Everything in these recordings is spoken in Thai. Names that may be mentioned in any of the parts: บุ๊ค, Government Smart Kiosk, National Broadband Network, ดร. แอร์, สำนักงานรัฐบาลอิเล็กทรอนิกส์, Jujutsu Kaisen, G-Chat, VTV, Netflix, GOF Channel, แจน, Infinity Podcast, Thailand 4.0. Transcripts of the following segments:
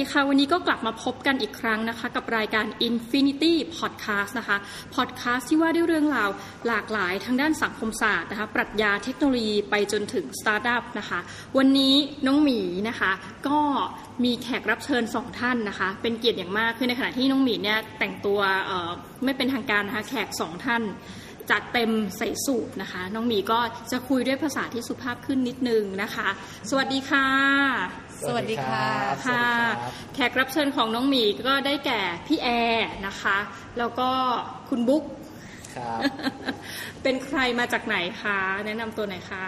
ดีค่ะวันนี้ก็กลับมาพบกันอีกครั้งนะคะกับรายการ Infinity Podcast นะคะ Podcast ที่ว่าด้วยเรื่องราวหลากหลายทางด้านสังคมศาสตร์นะคะปรัชญาเทคโนโลยีไปจนถึง Startup นะคะวันนี้น้องหมีนะคะก็มีแขกรับเชิญ2ท่านนะคะเป็นเกียรติอย่างมากคือในขณะที่น้องหมีเนี่ยแต่งตัวไม่เป็นทางการนะคะแขก2ท่านจัดเต็มใส่สูทนะคะน้องหมีก็จะคุยด้วยภาษาที่สุภาพขึ้นนิดนึงนะคะสวัสดีค่ะสวัสดีค่ะค่ะแขกรับเชิญของน้องหมีก็ได้แก่พี่แอร์นะคะแล้วก็คุณบุ๊กครับ เป็นใครมาจากไหนคะแนะนำตัวหน่อยค่ะ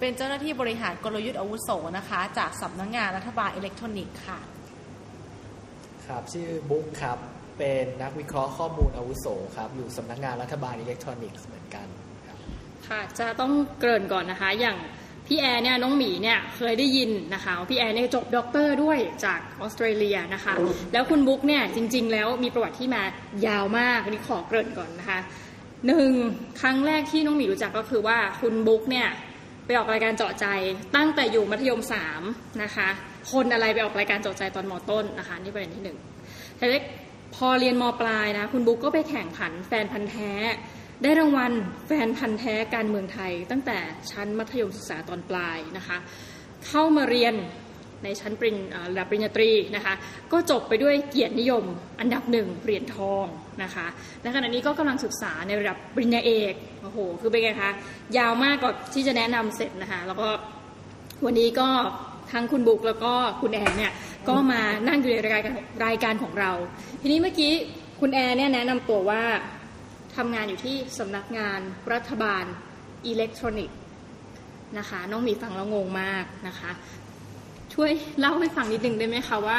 เป็นเจ้าหน้าที่บริหารกลยุทธ์อาวุโสนะคะจากสำนักงานรัฐบาลอิเล็กทรอนิกส์ค่ะครับชื่อบุ๊กครับเป็นนักวิเคราะห์ข้อมูลอาวุโสครับอยู่สำนักงานรัฐบาลอิเล็กทรอนิกส์เหมือนกันค่ะจะต้องเกริ่นก่อนนะคะอย่างพี่แอร์เนี่ยน้องหมีเนี่ยเคยได้ยินนะคะพี่แอร์เนี่ยจบด็อกเตอร์ด้วยจากออสเตรเลียนะคะแล้วคุณบุ๊กเนี่ยจริงๆแล้วมีประวัติที่มายาวมากนี่ขอเกริ่นก่อนนะคะ1ครั้งแรกที่น้องหมีรู้จักก็คือว่าคุณบุ๊กเนี่ยไปออกรายการเจาะใจตั้งแต่อยู่มัธยม3นะคะคนอะไรไปออกรายการเจาะใจตอนม.ต้นนะคะนี่ประเด็นที่1แล้วพอเรียนม.ปลายนะคุณบุ๊กก็ไปแข่งขันแฟนพันธุ์แท้ได้รางวัลแฟนพันธุ์แท้การเมืองไทยตั้งแต่ชั้นมัธยมศึกษาตอนปลายนะคะเข้ามาเรียนในชั้นปริญญาตรีนะคะก็จบไปด้วยเกียรตินิยมอันดับ1เหรียญทองนะคะในขณะนี้ก็กำลังศึกษาในระดับปริญญาเอกโอ้โหคือเป็นไงคะยาวมากกว่าที่จะแนะนำเสร็จนะคะแล้วก็วันนี้ก็ทั้งคุณบุ๊กแล้วก็คุณแอนเนี่ยก็มานั่งอยู่ในรายการของเราทีนี้เมื่อกี้คุณแอนเนี่ยแนะนำตัวว่าทำงานอยู่ที่สำนักงานรัฐบาลอิเล็กทรอนิกส์นะคะน้องหมีฟังแล้วงงมากนะคะช่วยเล่าให้ฟังนิดนึงได้ไหมคะว่า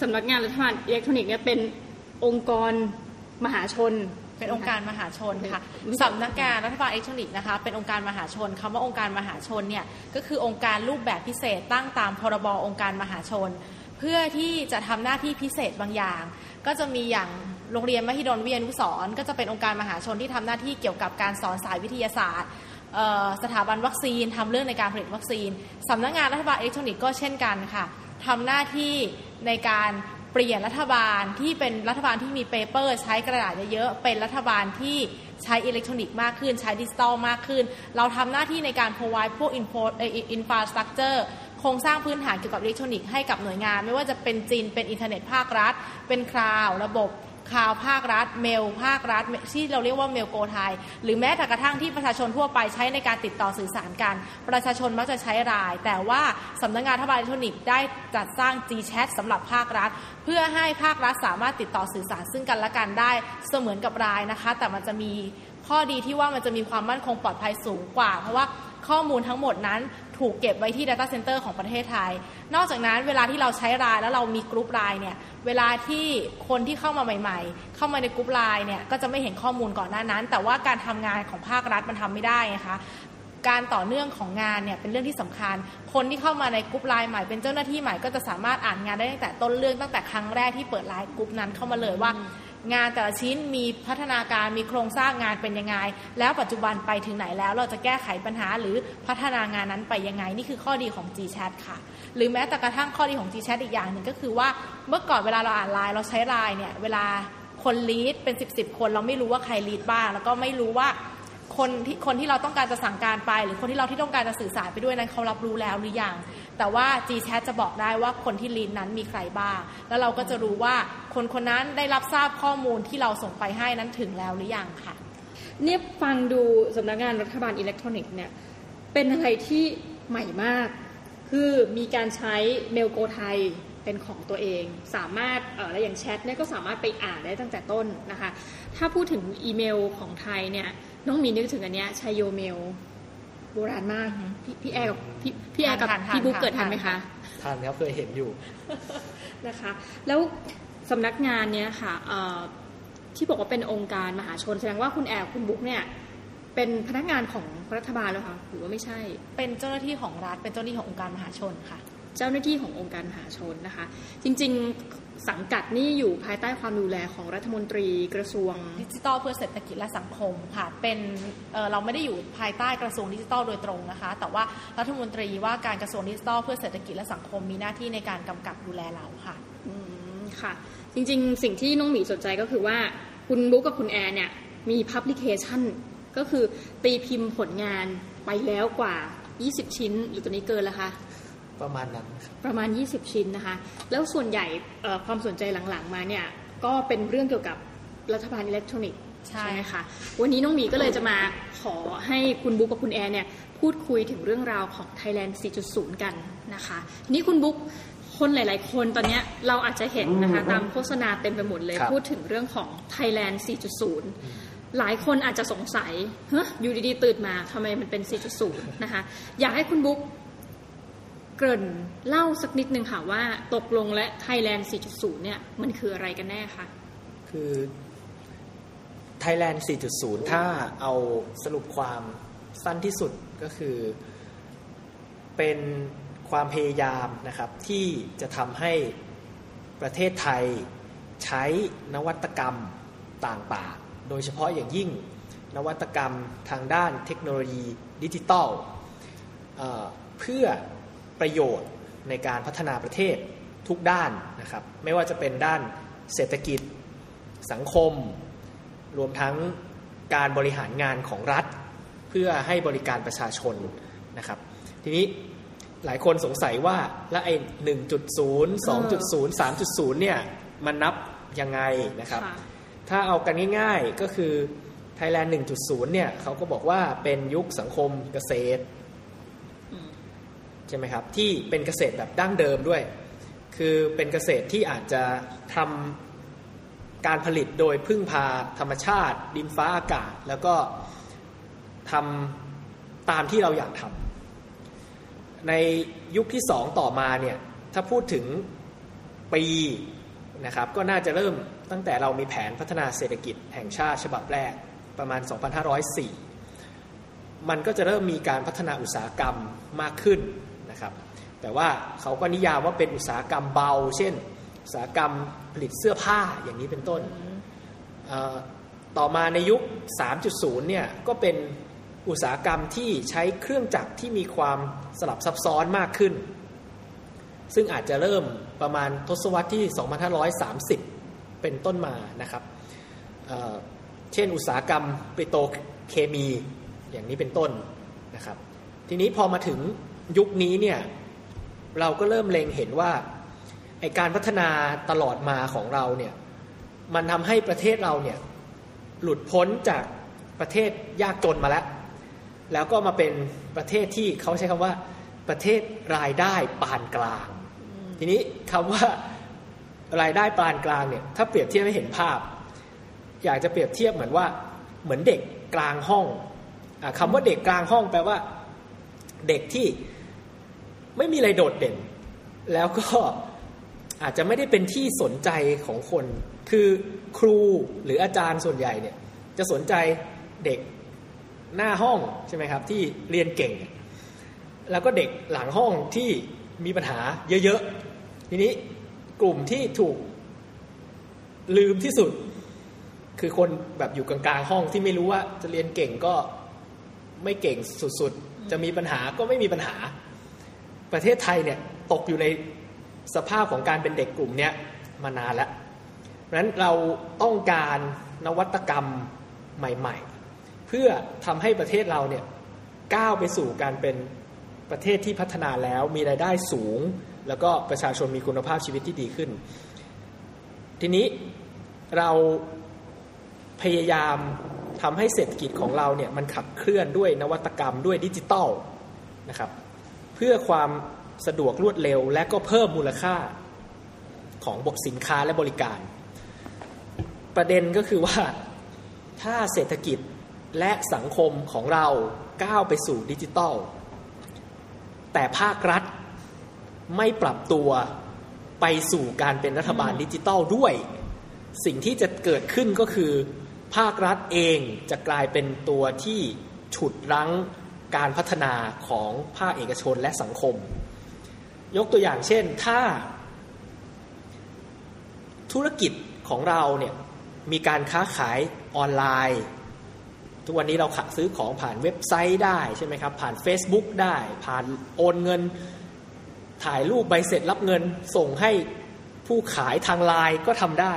สำนักงานรัฐบาลอิเล็กทรอนิกส์เนี่ยเป็นองค์กรมหาชนเป็นองค์การมหาชนค่ะสำนักงานรัฐบาลอิเล็กทรอนิกส์นะคะเป็นองค์การมหาชนคำว่าองค์การมหาชนเนี่ยก็คือองค์การรูปแบบพิเศษตั้งตามพรบองค์การมหาชนเพื่อที่จะทำหน้าที่พิเศษบางอย่างก็จะมีอย่างโรงเรียนมหิดลวิทยานุสรณ์ก็จะเป็นองค์การมหาชนที่ทำหน้าที่เกี่ยวกับการสอนสายวิทยาศาสตร์สถาบันวัคซีนทำเรื่องในการผลิตวัคซีนสำนักงานรัฐบาลอิเล็กทรอนิกส์ก็เช่นกันค่ะทำหน้าที่ในการเปลี่ยนรัฐบาลที่เป็นรัฐบาลที่มีเปเปอร์ใช้กระดาษเยอะๆเป็นรัฐบาลที่ใช้อิเล็กทรอนิกส์มากขึ้นใช้ดิจิตอลมากขึ้นเราทำหน้าที่ในการ provide พวก infrastructure โครงสร้างพื้นฐานเกี่ยวกับอิเล็กทรอนิกส์ให้กับหน่วยงานไม่ว่าจะเป็นจีนเป็นอินเทอร์เน็ตภาครัฐเป็นคลาวด์ระบบคลาวด์ภาครัฐเมลภาครัฐที่เราเรียกว่าเมลโกไทยหรือแม้แต่กระทั่งที่ประชาชนทั่วไปใช้ในการติดต่อสื่อสารกันประชาชนมักจะใช้รายแต่ว่าสำนักงานรัฐบาลอิเล็กทรอนิกส์ได้จัดสร้าง G-Chat สำหรับภาครัฐเพื่อให้ภาครัฐสามารถติดต่อสื่อสารซึ่งกันและกันได้เสมือนกับรายนะคะแต่มันจะมีข้อดีที่ว่ามันจะมีความมั่นคงปลอดภัยสูงกว่าเพราะว่าข้อมูลทั้งหมดนั้นถูกเก็บไว้ที่ Data Center ของประเทศไทยนอกจากนั้นเวลาที่เราใช้รายแล้วเรามีกรุ๊ปรายเนี่ยเวลาที่คนที่เข้ามาใหม่ๆเข้ามาในกรุ๊ปรายเนี่ยก็จะไม่เห็นข้อมูลก่อนหน้านั้นแต่ว่าการทำงานของภาครัฐมันทำไม่ได้นะคะการต่อเนื่องของงานเนี่ยเป็นเรื่องที่สำคัญคนที่เข้ามาในกรุ๊ปรายใหม่เป็นเจ้าหน้าที่ใหม่ก็จะสามารถอ่านงานได้ตั้งแต่ต้นเรื่องตั้งแต่ครั้งแรกที่เปิดรายกรุ๊ปนั้นเข้ามาเลยว่างานแต่ละชิ้นมีพัฒนาการมีโครงสร้างงานเป็นยังไงแล้วปัจจุบันไปถึงไหนแล้วเราจะแก้ไขปัญหาหรือพัฒนางานนั้นไปยังไงนี่คือข้อดีของ G-Chat ค่ะหรือแม้แต่กระทั่งข้อดีของ G-Chat อีกอย่างหนึ่งก็คือว่าเมื่อก่อนเวลาเราอ่านไลน์เราใช้ไลน์เนี่ยเวลาคนลีดเป็น10คนเราไม่รู้ว่าใครลีดบ้างแล้วก็ไม่รู้ว่าคนที่เราต้องการจะสั่งการไปหรือคนที่เราที่ต้องการจะสื่อสารไปด้วยนั้นเขารับรู้แล้วหรือยังแต่ว่า G-Chat จะบอกได้ว่าคนที่ลีดนั้นมีใครบ้างแล้วเราก็จะรู้ว่าคนนั้นได้รับทราบข้อมูลที่เราส่งไปให้นั้นถึงแล้วหรือยังค่ะเนี่ยฟังดูสำนักงานรัฐบาลอิเล็กทรอนิกส์เนี่ยเป็นอะไรที่ใหม่มากคือมีการใช้เมลโกไทยเป็นของตัวเองสามารถและอย่างแชทเนี่ยก็สามารถไปอ่านได้ตั้งแต่ต้นนะคะถ้าพูดถึงอีเมลของไทยเนี่ยน้องมีนึกถึงอันเนี้ยชัยโยเมลโบราณมากพี่แอร์กับพี่บุ๊กเกิดทันไหมคะทันครับเคยเห็นอยู่นะคะแล้วสำนักงานเนี้ยค่ะที่บอกว่าเป็นองค์การมหาชนแสดงว่าคุณแอร์คุณบุ๊กเนี่ยเป็นพนักงานของรัฐบาลแล้วค่ะหรือว่าไม่ใช่เป็นเจ้าหน้าที่ของรัฐเป็นเจ้าหน้าที่ขององค์การมหาชนค่ะเจ้าหน้าที่ขององค์การมหาชนนะคะจริงๆสังกัดนี่อยู่ภายใต้ความดูแลของรัฐมนตรีกระทรวงดิจิทัลเพื่อเศรษฐกิจและสังคมค่ะเป็นเราไม่ได้อยู่ภายใต้กระทรวงดิจิทัลโดยตรงนะคะแต่ว่ารัฐมนตรีว่าการกระทรวงดิจิทัลเพื่อเศรษฐกิจและสังคมมีหน้าที่ในการกำกับดูแลเราค่ะ ค่ะจริงๆสิ่งที่น้องหมีสนใจก็คือว่าคุณบุ๊กกับคุณแอนเนี่ยมีพับลิเคชันก็คือตีพิมพ์ผลงานไปแล้วกว่า20ชิ้นหรือตัวนี้เกินแล้วคะประมาณนั้นประมาณ20ชิ้นนะคะแล้วส่วนใหญ่ความสนใจหลังๆมาเนี่ยก็เป็นเรื่องเกี่ยวกับรัฐบาลอิเล็กทรอนิกส์ใช่ค่ะวันนี้น้องหมีก็เลยจะมาขอให้คุณบุ๊กกับคุณแอนเนี่ยพูดคุยถึงเรื่องราวของ Thailand 4.0 กันนะคะทีนี้คุณบุ๊กคนหลายๆคนตอนนี้เราอาจจะเห็นนะคะตามโฆษณาเต็มไปหมดเลยพูดถึงเรื่องของ Thailand 4.0 หลายคนอาจจะสงสัยเฮ้ยอยู่ดีๆตื่นมาทำไมมันเป็น 4.0 นะคะอยากให้คุณบุ๊กเกริ่นเล่าสักนิดนึงค่ะว่าตกลงและ Thailand 4.0 เนี่ยมันคืออะไรกันแน่คะคือ Thailand 4.0 ถ้าเอาสรุปความสั้นที่สุดก็คือเป็นความพยายามนะครับที่จะทำให้ประเทศไทยใช้นวัตกรรมต่างๆโดยเฉพาะอย่างยิ่งนวัตกรรมทางด้านเทคโนโลยีดิจิทัลเพื่อประโยชน์ในการพัฒนาประเทศทุกด้านนะครับไม่ว่าจะเป็นด้านเศรษฐกิจสังคมรวมทั้งการบริหารงานของรัฐเพื่อให้บริการประชาชนนะครับทีนี้หลายคนสงสัยว่าแล้วไอ้ 1.0 2.0 3.0 เนี่ยมันนับยังไงนะครับถ้าเอากันง่ายๆก็คือ Thailand 1.0 เนี่ยเขาก็บอกว่าเป็นยุคสังคมเกษตรใช่ไหมครับที่เป็นเกษตรแบบดั้งเดิมด้วยคือเป็นเกษตรที่อาจจะทำการผลิตโดยพึ่งพาธรรมชาติดินฟ้าอากาศแล้วก็ทำตามที่เราอยากทำในยุคที่2ต่อมาเนี่ยถ้าพูดถึงปีนะครับก็น่าจะเริ่มตั้งแต่เรามีแผนพัฒนาเศรษฐกิจแห่งชาติฉบับแรกประมาณ 2504 มันก็จะเริ่มมีการพัฒนาอุตสาหกรรมมากขึ้นนะครับแต่ว่าเขาก็นิยามว่าเป็นอุตสาหกรรมเบาเช่นอุตสาหกรรมผลิตเสื้อผ้าอย่างนี้เป็นต้นต่อมาในยุค 3.0 เนี่ยก็เป็นอุตสาหกรรมที่ใช้เครื่องจักรที่มีความสลับซับซ้อนมากขึ้นซึ่งอาจจะเริ่มประมาณทศวรรษที่ 2530 เป็นต้นมานะครับเช่นอุตสาหกรรมปิโตรเคมีอย่างนี้เป็นต้นนะครับทีนี้พอมาถึงยุคนี้เนี่ยเราก็เริ่มเล็งเห็นว่าไอ้การพัฒนาตลอดมาของเราเนี่ยมันทำให้ประเทศเราเนี่ยหลุดพ้นจากประเทศยากจนมาแล้วแล้วก็มาเป็นประเทศที่เขาใช้คำว่าประเทศรายได้ปานกลางทีนี้คำว่ารายได้ปานกลางเนี่ยถ้าเปรียบเทียบให้เห็นภาพอยากจะเปรียบเทียบเหมือนว่าเหมือนเด็กกลางห้องคำว่าเด็กกลางห้องแปลว่าเด็กที่ไม่มีอะไรโดดเด่นแล้วก็อาจจะไม่ได้เป็นที่สนใจของคนคือครูหรืออาจารย์ส่วนใหญ่เนี่ยจะสนใจเด็กหน้าห้องใช่ไหมครับที่เรียนเก่งแล้วก็เด็กหลังห้องที่มีปัญหาเยอะๆทีนี้กลุ่มที่ถูกลืมที่สุดคือคนแบบอยู่กลางๆห้องที่ไม่รู้ว่าจะเรียนเก่งก็ไม่เก่งสุดๆจะมีปัญหาก็ไม่มีปัญหาประเทศไทยเนี่ยตกอยู่ในสภาพของการเป็นเด็กกลุ่มเนี้ยมานานแล้วเพราะฉะนั้นเราต้องการนวัตกรรมใหม่ๆเพื่อทำให้ประเทศเราเนี่ยก้าวไปสู่การเป็นประเทศที่พัฒนาแล้วมีรายได้สูงแล้วก็ประชาชนมีคุณภาพชีวิตที่ดีขึ้นทีนี้เราพยายามทำให้เศรษฐกิจของเราเนี่ยมันขับเคลื่อนด้วยนวัตกรรมด้วยดิจิทัลนะครับเพื่อความสะดวกรวดเร็วและก็เพิ่มมูลค่าของสินค้าและบริการประเด็นก็คือว่าถ้าเศรษฐกิจและสังคมของเราก้าวไปสู่ดิจิทัลแต่ภาครัฐไม่ปรับตัวไปสู่การเป็นรัฐบาลดิจิทัลด้วยสิ่งที่จะเกิดขึ้นก็คือภาครัฐเองจะกลายเป็นตัวที่ฉุดรั้งการพัฒนาของภาคเอกชนและสังคมยกตัวอย่างเช่นถ้าธุรกิจของเราเนี่ยมีการค้าขายออนไลน์ทุกวันนี้เราซื้อของผ่านเว็บไซต์ได้ใช่ไหมครับผ่าน Facebook ได้ผ่านโอนเงินถ่ายรูปใบเสร็จรับเงินส่งให้ ผู้ขายทางไลน์ก็ทำได้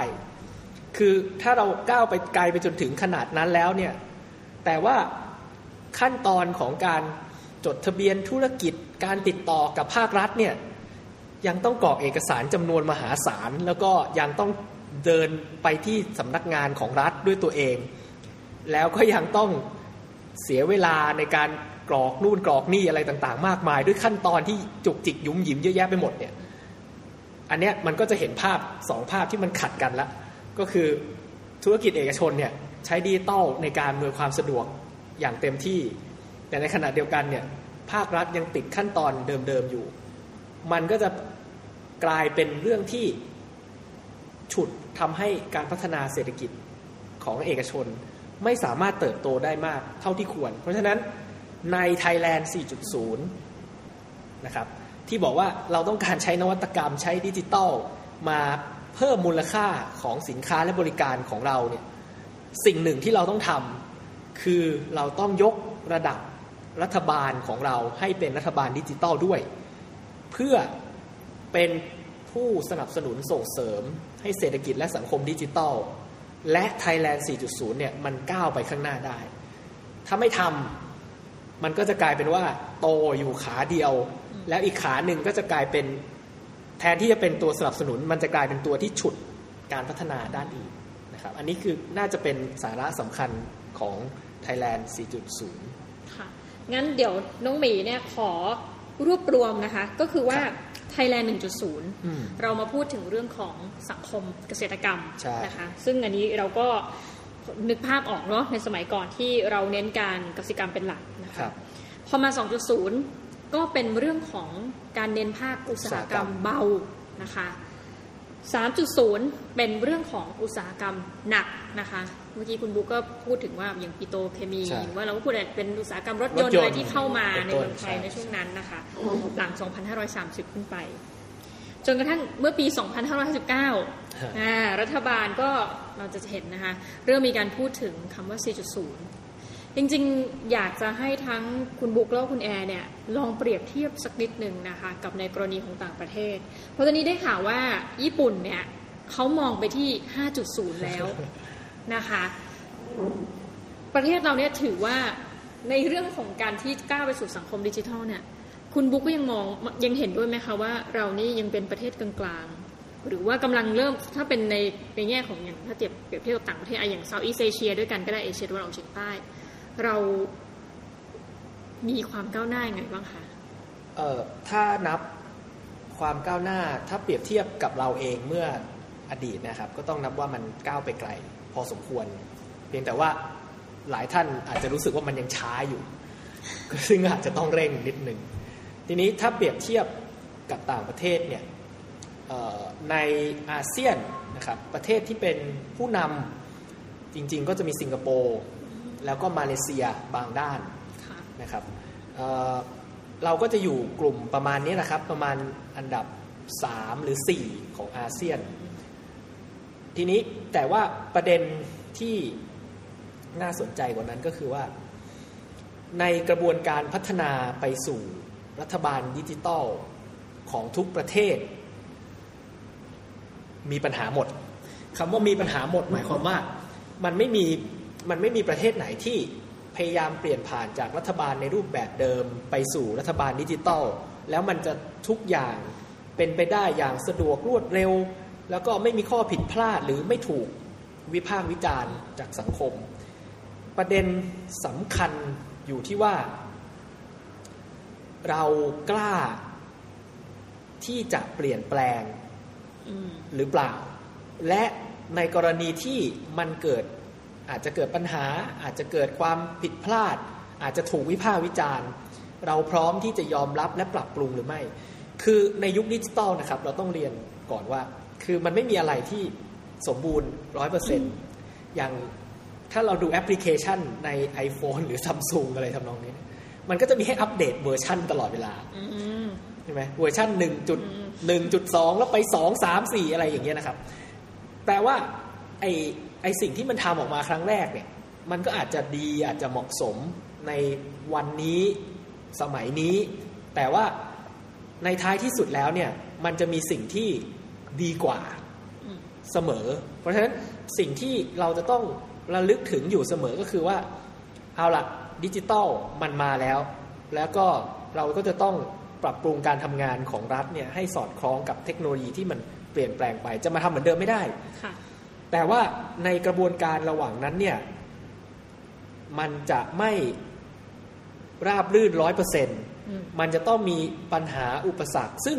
คือถ้าเราก้าวไปไกลไปจนถึงขนาดนั้นแล้วเนี่ยแต่ว่าขั้นตอนของการจดทะเบียนธุรกิจการติดต่อกับภาครัฐเนี่ยยังต้องกรอกเอกสารจำนวนมหาศาลแล้วก็ยังต้องเดินไปที่สำนักงานของรัฐด้วยตัวเองแล้วก็ยังต้องเสียเวลาในการกรอกนู่นกรอกนี่อะไรต่างๆมากมายด้วยขั้นตอนที่จุกจิกยุ่มยิ้มเยอะแยะไปหมดเนี่ยอันเนี้ยมันก็จะเห็นภาพสองภาพที่มันขัดกันละก็คือธุรกิจเอกชนเนี่ยใช้ดิจิตอลในการอำนวยความสะดวกอย่างเต็มที่แต่ในขณะเดียวกันเนี่ยภาครัฐยังติดขั้นตอนเดิมๆอยู่มันก็จะกลายเป็นเรื่องที่ฉุดทำให้การพัฒนาเศรษฐกิจของเอกชนไม่สามารถเติบโตได้มากเท่าที่ควรเพราะฉะนั้นใน Thailand 4.0 นะครับที่บอกว่าเราต้องการใช้นวัตกรรมใช้ดิจิตอลมาเพิ่มมูลค่าของสินค้าและบริการของเราเนี่ยสิ่งหนึ่งที่เราต้องทำคือเราต้องยกระดับรัฐบาลของเราให้เป็นรัฐบาลดิจิตอลด้วยเพื่อเป็นผู้สนับสนุนส่งเสริมให้เศรษฐกิจและสังคมดิจิตอลและ Thailand 4.0 เนี่ยมันก้าวไปข้างหน้าได้ถ้าไม่ทำมันก็จะกลายเป็นว่าโตอยู่ขาเดียวแล้วอีกขาหนึ่งก็จะกลายเป็นแทนที่จะเป็นตัวสนับสนุนมันจะกลายเป็นตัวที่ฉุดการพัฒนาด้านอื่นนะครับอันนี้คือน่าจะเป็นสาระสำคัญของ Thailand 4.0 ค่ะงั้นเดี๋ยวน้องหมีเนี่ยขอรวบรวมนะคะก็คือว่า Thailand 1.0 เรามาพูดถึงเรื่องของสังคมเกษตรกรรมนะคะซึ่งอันนี้เราก็นึกภาพออกเนาะในสมัยก่อนที่เราเน้นการเกษตรกรรมเป็นหลักนะคะพอมา 2.0 ก็เป็นเรื่องของการเน้นภาคอุตสาหกรรมเบานะคะ 3.0 เป็นเรื่องของอุตสาหกรรมหนักนะคะเมื่อกี้คุณบุ๊กก็พูดถึงว่าอย่างปิโตรเคมีหรือว่าเราก็พูดเป็นอุตสาหกรรมรถยนต์อะไรที่เข้ามาในเมืองไทยในช่วงนั้นนะคะหลัง 2530 ขึ้นไปจนกระทั่งเมื่อปี 2559 รัฐบาลก็เราจะเห็นนะคะเริ่มมีการพูดถึงคำว่า 4.0 จริงๆอยากจะให้ทั้งคุณบุ๊กแล้วคุณแอร์เนี่ยลองเปรียบเทียบสักนิดนึงนะคะกับในกรณีของต่างประเทศเพราะตอนนี้ได้ข่าวว่าญี่ปุ่นเนี่ยเขามองไปที่ 5.0 แล้วนะคะประเทศเราเนี่ยถือว่าในเรื่องของการที่ก้าวไปสู่สังคมดิจิทัลเนี่ยคุณบุ๊กก็ยังมองยังเห็นด้วยไหมคะว่าเรานี่ยังเป็นประเทศกลางๆหรือว่ากำลังเริ่มถ้าเป็นในแง่ของอย่างถ้าเปรียบเทียบกับต่างประเทศอย่างเซาท์อีสต์เอเชียด้วยกันก็ได้เอเชียตะวันออกเฉียงใต้เรามีความก้าวหน้ายังไงบ้างคะถ้านับความก้าวหน้าถ้าเปรียบเทียบกับเราเองเมื่ออดีตนะครับก็ต้องนับว่ามันก้าวไปไกลพอสมควรเพียงแต่ว่าหลายท่านอาจจะรู้สึกว่ามันยังช้าอยู่ซึ่งอาจจะต้องเร่งนิดนึงทีนี้ถ้าเปรียบเทียบกับต่างประเทศเนี่ยในอาเซียนนะครับประเทศที่เป็นผู้นำจริงๆก็จะมีสิงคโปร์แล้วก็มาเลเซียบางด้านนะครับเราก็จะอยู่กลุ่มประมาณนี้นะครับประมาณอันดับ3หรือ4ของอาเซียนทีนี้แต่ว่าประเด็นที่น่าสนใจกว่านั้นก็คือว่าในกระบวนการพัฒนาไปสู่รัฐบาลดิจิทัลของทุกประเทศมีปัญหาหมดคำว่ามีปัญหาหมดหมายความว่ามันไม่มีประเทศไหนที่พยายามเปลี่ยนผ่านจากรัฐบาลในรูปแบบเดิมไปสู่รัฐบาลดิจิทัลแล้วมันจะทุกอย่างเป็นไปได้อย่างสะดวกรวดเร็วแล้วก็ไม่มีข้อผิดพลาดหรือไม่ถูกวิพากษ์วิจารณ์จากสังคมประเด็นสำคัญอยู่ที่ว่าเรากล้าที่จะเปลี่ยนแปลงหรือเปล่าและในกรณีที่มันเกิดอาจจะเกิดปัญหาอาจจะเกิดความผิดพลาดอาจจะถูกวิพากษ์วิจารณ์เราพร้อมที่จะยอมรับและปรับปรุงหรือไม่คือในยุคดิจิตอลนะครับเราต้องเรียนก่อนว่าคือมันไม่มีอะไรที่สมบูรณ์ 100% อย่างถ้าเราดูแอปพลิเคชันใน iPhone หรือ Samsung อะไรทำนองนี้มันก็จะมีให้อัปเดตเวอร์ชันตลอดเวลาใช่ไหมเวอร์ชัน 1.1.2 แล้วไป 2 3 4 อะไรอย่างเงี้ยนะครับแปลว่าไอสิ่งที่มันทำออกมาครั้งแรกเนี่ยมันก็อาจจะดีอาจจะเหมาะสมในวันนี้สมัยนี้แต่ว่าในท้ายที่สุดแล้วเนี่ยมันจะมีสิ่งที่ ดีกว่าเสมอเพราะฉะนั้นสิ่งที่เราจะต้องระลึกถึงอยู่เสมอก็คือว่าเอาล่ะดิจิตอลมันมาแล้วแล้วก็เราก็จะต้องปรับปรุงการทำงานของรัฐเนี่ยให้สอดคล้องกับเทคโนโลยีที่มันเปลี่ยนแปลงไปจะมาทำเหมือนเดิมไม่ได้แต่ว่าในกระบวนการระหว่างนั้นเนี่ยมันจะไม่ราบรื่น 100% มันจะต้องมีปัญหาอุปสรรคซึ่ง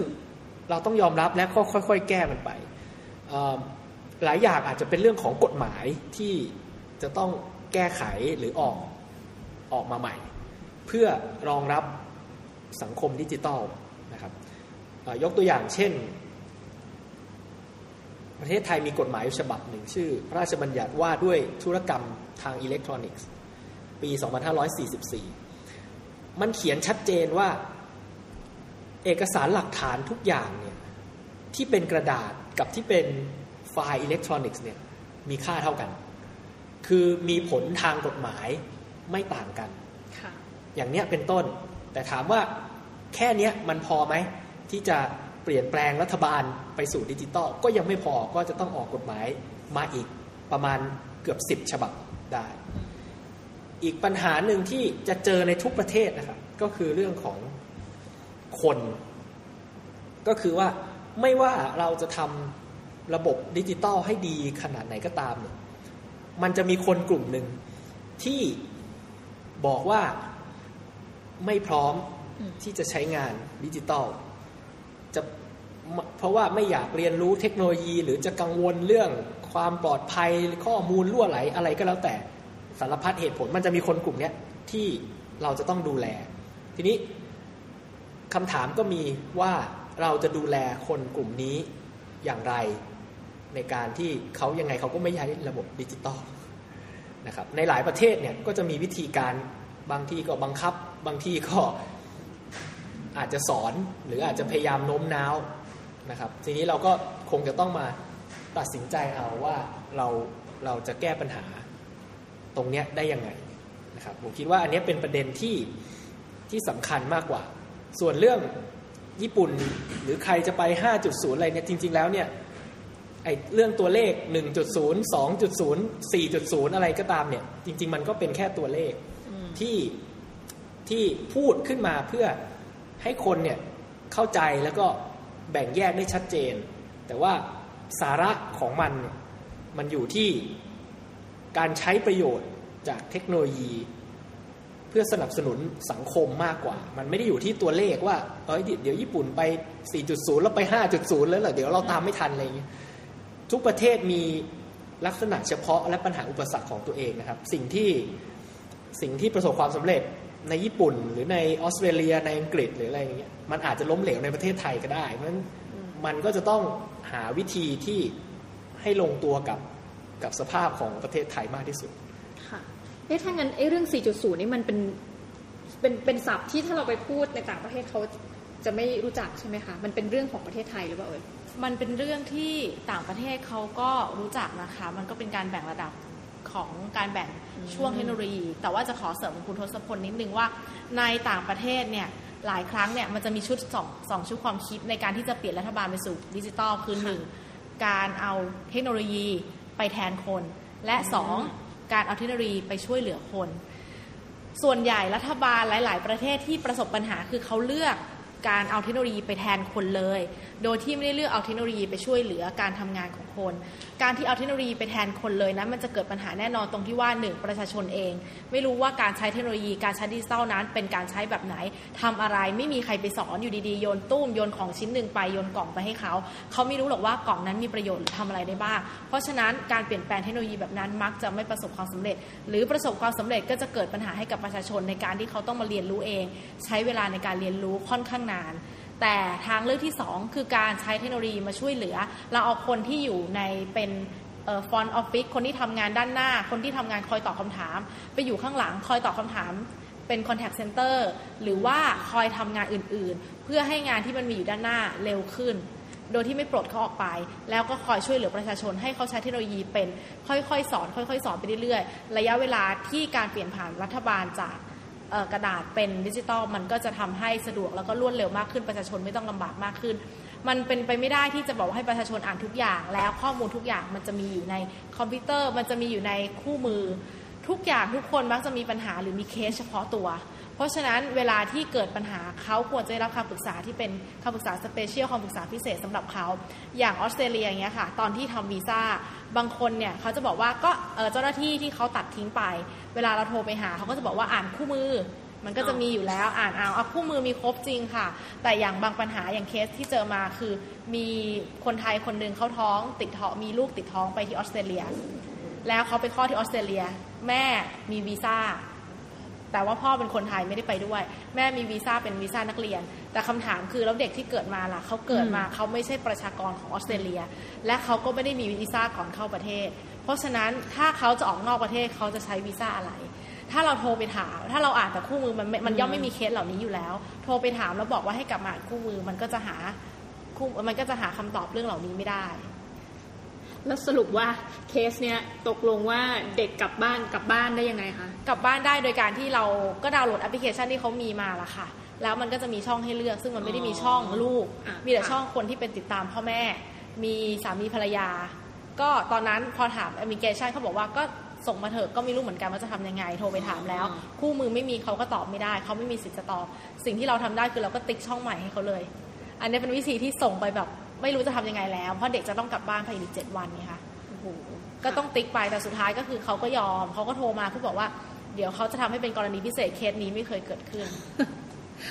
เราต้องยอมรับและค่อยๆแก้มันไปหลายอย่างอาจจะเป็นเรื่องของกฎหมายที่จะต้องแก้ไขหรือออกมาใหม่เพื่อรองรับสังคมดิจิทัลนะครับยกตัวอย่างเช่นประเทศไทยมีกฎหมายฉบับหนึ่งชื่อพระราชบัญญัติว่าด้วยธุรกรรมทางอิเล็กทรอนิกส์ปี 2544 มันเขียนชัดเจนว่าเอกสารหลักฐานทุกอย่างเนี่ยที่เป็นกระดาษกับที่เป็นไฟล์อิเล็กทรอนิกส์เนี่ยมีค่าเท่ากันคือมีผลทางกฎหมายไม่ต่างกันอย่างเนี้ยเป็นต้นแต่ถามว่าแค่เนี้ยมันพอไหมที่จะเปลี่ยนแปลงรัฐบาลไปสู่ดิจิตอลก็ยังไม่พอก็จะต้องออกกฎหมายมาอีกประมาณเกือบ10ฉบับได้อีกปัญหาหนึ่งที่จะเจอในทุกประเทศนะครับก็คือเรื่องของคนก็คือว่าไม่ว่าเราจะทำระบบดิจิตอลให้ดีขนาดไหนก็ตามเนี่ยมันจะมีคนกลุ่มหนึ่งที่บอกว่าไม่พร้อมที่จะใช้งานดิจิตอลจะเพราะว่าไม่อยากเรียนรู้เทคโนโลยีหรือจะกังวลเรื่องความปลอดภัยข้อมูลรั่วไหลอะไรก็แล้วแต่สารพัดเหตุผลมันจะมีคนกลุ่มนี้ที่เราจะต้องดูแลทีนี้คำถามก็มีว่าเราจะดูแลคนกลุ่มนี้อย่างไรในการที่เขายังไงเขาก็ไม่ใช้ระบบดิจิตอลนะครับในหลายประเทศเนี่ยก็จะมีวิธีการบางที่ก็บังคับบางที่ก็อาจจะสอนหรืออาจจะพยายามโน้มน้าวนะครับทีนี้เราก็คงจะต้องมาตัดสินใจเอาว่าเราจะแก้ปัญหาตรงเนี้ยได้ยังไงนะครับผมคิดว่าอันนี้เป็นประเด็นที่สำคัญมากกว่าส่วนเรื่องญี่ปุ่นหรือใครจะไป 5.0 อะไรเนี่ยจริงๆแล้วเนี่ยไอ้เรื่องตัวเลข 1.0 2.0 4.0 อะไรก็ตามเนี่ยจริงๆมันก็เป็นแค่ตัวเลขที่พูดขึ้นมาเพื่อให้คนเนี่ยเข้าใจแล้วก็แบ่งแยกได้ชัดเจนแต่ว่าสาระของมันอยู่ที่การใช้ประโยชน์จากเทคโนโลยีเพื่อสนับสนุนสังคมมากกว่ามันไม่ได้อยู่ที่ตัวเลขว่าเดี๋ยวญี่ปุ่นไป 4.0 แล้วไป 5.0 แล้วเหรอเดี๋ยวเราตามไม่ทันอะไรอย่างเงี้ยทุกประเทศมีลักษณะเฉพาะและปัญหาอุปสรรคของตัวเองนะครับสิ่งที่ประสบความสำเร็จในญี่ปุ่นหรือในออสเตรเลียในอังกฤษหรืออะไรอย่างเงี้ยมันอาจจะล้มเหลวในประเทศไทยก็ได้เพราะฉะนั้นมันก็จะต้องหาวิธีที่ให้ลงตัวกับสภาพของประเทศไทยมากที่สุดค่ะถ้างั้นไอ้เรื่อง 4.0 นี่มันเป็นศัพท์ที่ถ้าเราไปพูดในต่างประเทศเขาจะไม่รู้จักใช่ไหมคะมันเป็นเรื่องของประเทศไทยหรือเปล่ามันเป็นเรื่องที่ต่างประเทศเขาก็รู้จักนะคะมันก็เป็นการแบ่งระดับของการแบ่งช่วงเทคโนโลยีแต่ว่าจะขอเสริมคุณทศพลนิดนึงว่าในต่างประเทศเนี่ยหลายครั้งเนี่ยมันจะมีชุด2ชุดความคิดในการที่จะเปลี่ยนรัฐบาลไปสู่ดิจิทัลคือ1การเอาเทคโนโลยีไปแทนคนและ2การเอาเทคโนโลยีไปช่วยเหลือคนส่วนใหญ่รัฐบาลหลายๆประเทศที่ประสบปัญหาคือเขาเลือกการเอาเทคโนโลยีไปแทนคนเลยโดยที่ไม่ได้เลือกเอาเทคโนโลยีไปช่วยเหลือการทำงานของคนการที่เอาเทคโนโลยีไปแทนคนเลยนั้นมันจะเกิดปัญหาแน่นอนตรงที่ว่า1ประชาชนเองไม่รู้ว่าการใช้เทคโนโลยีการใช้ดิจิทัลนั้นเป็นการใช้แบบไหนทำอะไรไม่มีใครไปสอนอยู่ดีๆโยนตู้มโยนของชิ้นนึงไปโยนกล่องไปให้เขาไม่รู้หรอกว่ากล่องนั้นมีประโยชน์หรือทำอะไรได้บ้างเพราะฉะนั้นการเปลี่ยนแปลงเทคโนโลยีแบบนั้นมักจะไม่ประสบความสำเร็จหรือประสบความสำเร็จก็จะเกิดปัญหาให้กับประชาชนในการที่เขาต้องมาเรียนรู้เองใช้เวลาในการเรียนรู้ค่อนข้างนานแต่ทางเลือกที่2คือการใช้เทคโนโลยีมาช่วยเหลือเราเอาคนที่อยู่ในเป็นฟรอนต์ออฟฟิศคนที่ทำงานด้านหน้าคนที่ทำงานคอยตอบคำถามไปอยู่ข้างหลังคอยตอบคำถามเป็นคอนแทคเซ็นเตอร์หรือว่าคอยทำงานอื่นๆเพื่อให้งานที่มันมีอยู่ด้านหน้าเร็วขึ้นโดยที่ไม่ปลดเขาออกไปแล้วก็คอยช่วยเหลือประชาชนให้เขาใช้เทคโนโลยีเป็นค่อยๆสอนค่อยๆสอนไปเรื่อยๆระยะเวลาที่การเปลี่ยนผ่านรัฐบาลจากกระดาษเป็นดิจิตอลมันก็จะทำให้สะดวกแล้วก็รวดเร็วมากขึ้นประชาชนไม่ต้องลำบากมากขึ้น มันเป็นไปไม่ได้ที่จะบอกให้ประชาชนอ่านทุกอย่างแล้วข้อมูลทุกอย่างมันจะมีอยู่ในคอมพิวเตอร์มันจะมีอยู่ในคู่มือทุกอย่างทุกคนมักจะมีปัญหาหรือมีเคสเฉพาะตัวเพราะฉะนั้นเวลาที่เกิดปัญหาเขาควรจะได้รับคำปรึกษาที่เป็นคำปรึกษาสเปเชียลคำปรึกษาพิเศษสำหรับเขาอย่างออสเตรเลียอย่างเงี้ยค่ะตอนที่ทำวีซ่าบางคนเนี่ยเขาจะบอกว่าก็เจ้าหน้าที่ที่เขาตัดทิ้งไปเวลาเราโทรไปหาเขาก็จะบอกว่าอ่านคู่มือมันก็จะมีอยู่แล้วอ่านเอาคู่มือมีครบจริงค่ะแต่อย่างบางปัญหาอย่างเคสที่เจอมาคือมีคนไทยคนนึงเขาท้องติดท้องมีลูกติดท้องไปที่ออสเตรเลียแล้วเขาไปคลอดที่ออสเตรเลียแม่มีวีซ่าแต่ว่าพ่อเป็นคนไทยไม่ได้ไปด้วยแม่มีวีซ่าเป็นวีซ่านักเรียนแต่คำถามคือแล้วเด็กที่เกิดมาล่ะเขาเกิดมาเขาไม่ใช่ประชากรของออสเตรเลียและเขาก็ไม่ได้มีวีซ่าก่อนเข้าประเทศเพราะฉะนั้นถ้าเขาจะออกนอกประเทศเขาจะใช้วีซ่าอะไรถ้าเราโทรไปถามถ้าเราอ่านแต่คู่มือมันย่อมไม่มีเคสเหล่านี้อยู่แล้วโทรไปถามแล้วบอกว่าให้กลับมาอ่านคู่มือมันก็จะหาคำตอบเรื่องเหล่านี้ไม่ได้แล้วสรุปว่าเคสเนี้ยตกลงว่าเด็กกลับบ้านได้ยังไงคะกลับบ้านได้โดยการที่เราก็ดาวน์โหลดแอปพลิเคชันที่เขามีมาละค่ะแล้วมันก็จะมีช่องให้เลือกซึ่งมันไม่ได้มีช่องลูกมีแต่ช่องคนที่เป็นติดตามพ่อแม่มีสามีภรรยาก็ตอนนั้นพอถามแอปพลิเคชันเขาบอกว่าก็ส่งมาเถอะก็ไม่รู้เหมือนกันว่าจะทำยังไงโทรไปถามแล้วคู่มือไม่มีเขาก็ตอบไม่ได้เขาไม่มีสิทธิ์จะตอบสิ่งที่เราทำได้คือเราก็ติ๊กช่องใหม่ให้เขาเลยอันนี้เป็นวิธีที่ส่งไปแบบไม่รู้จะทำยังไงแล้วเพราะเด็กจะต้องกลับบ้านภายใน7วันไงคะก็ต้องติ๊กไปแต่สุดท้ายก็คือเขาก็ยอมเขาก็โทรมาเขาบอกว่าเดี๋ยวเขาจะทำให้เป็นกรณีพิเศษเคสนี้ไม่เคยเกิดขึ้น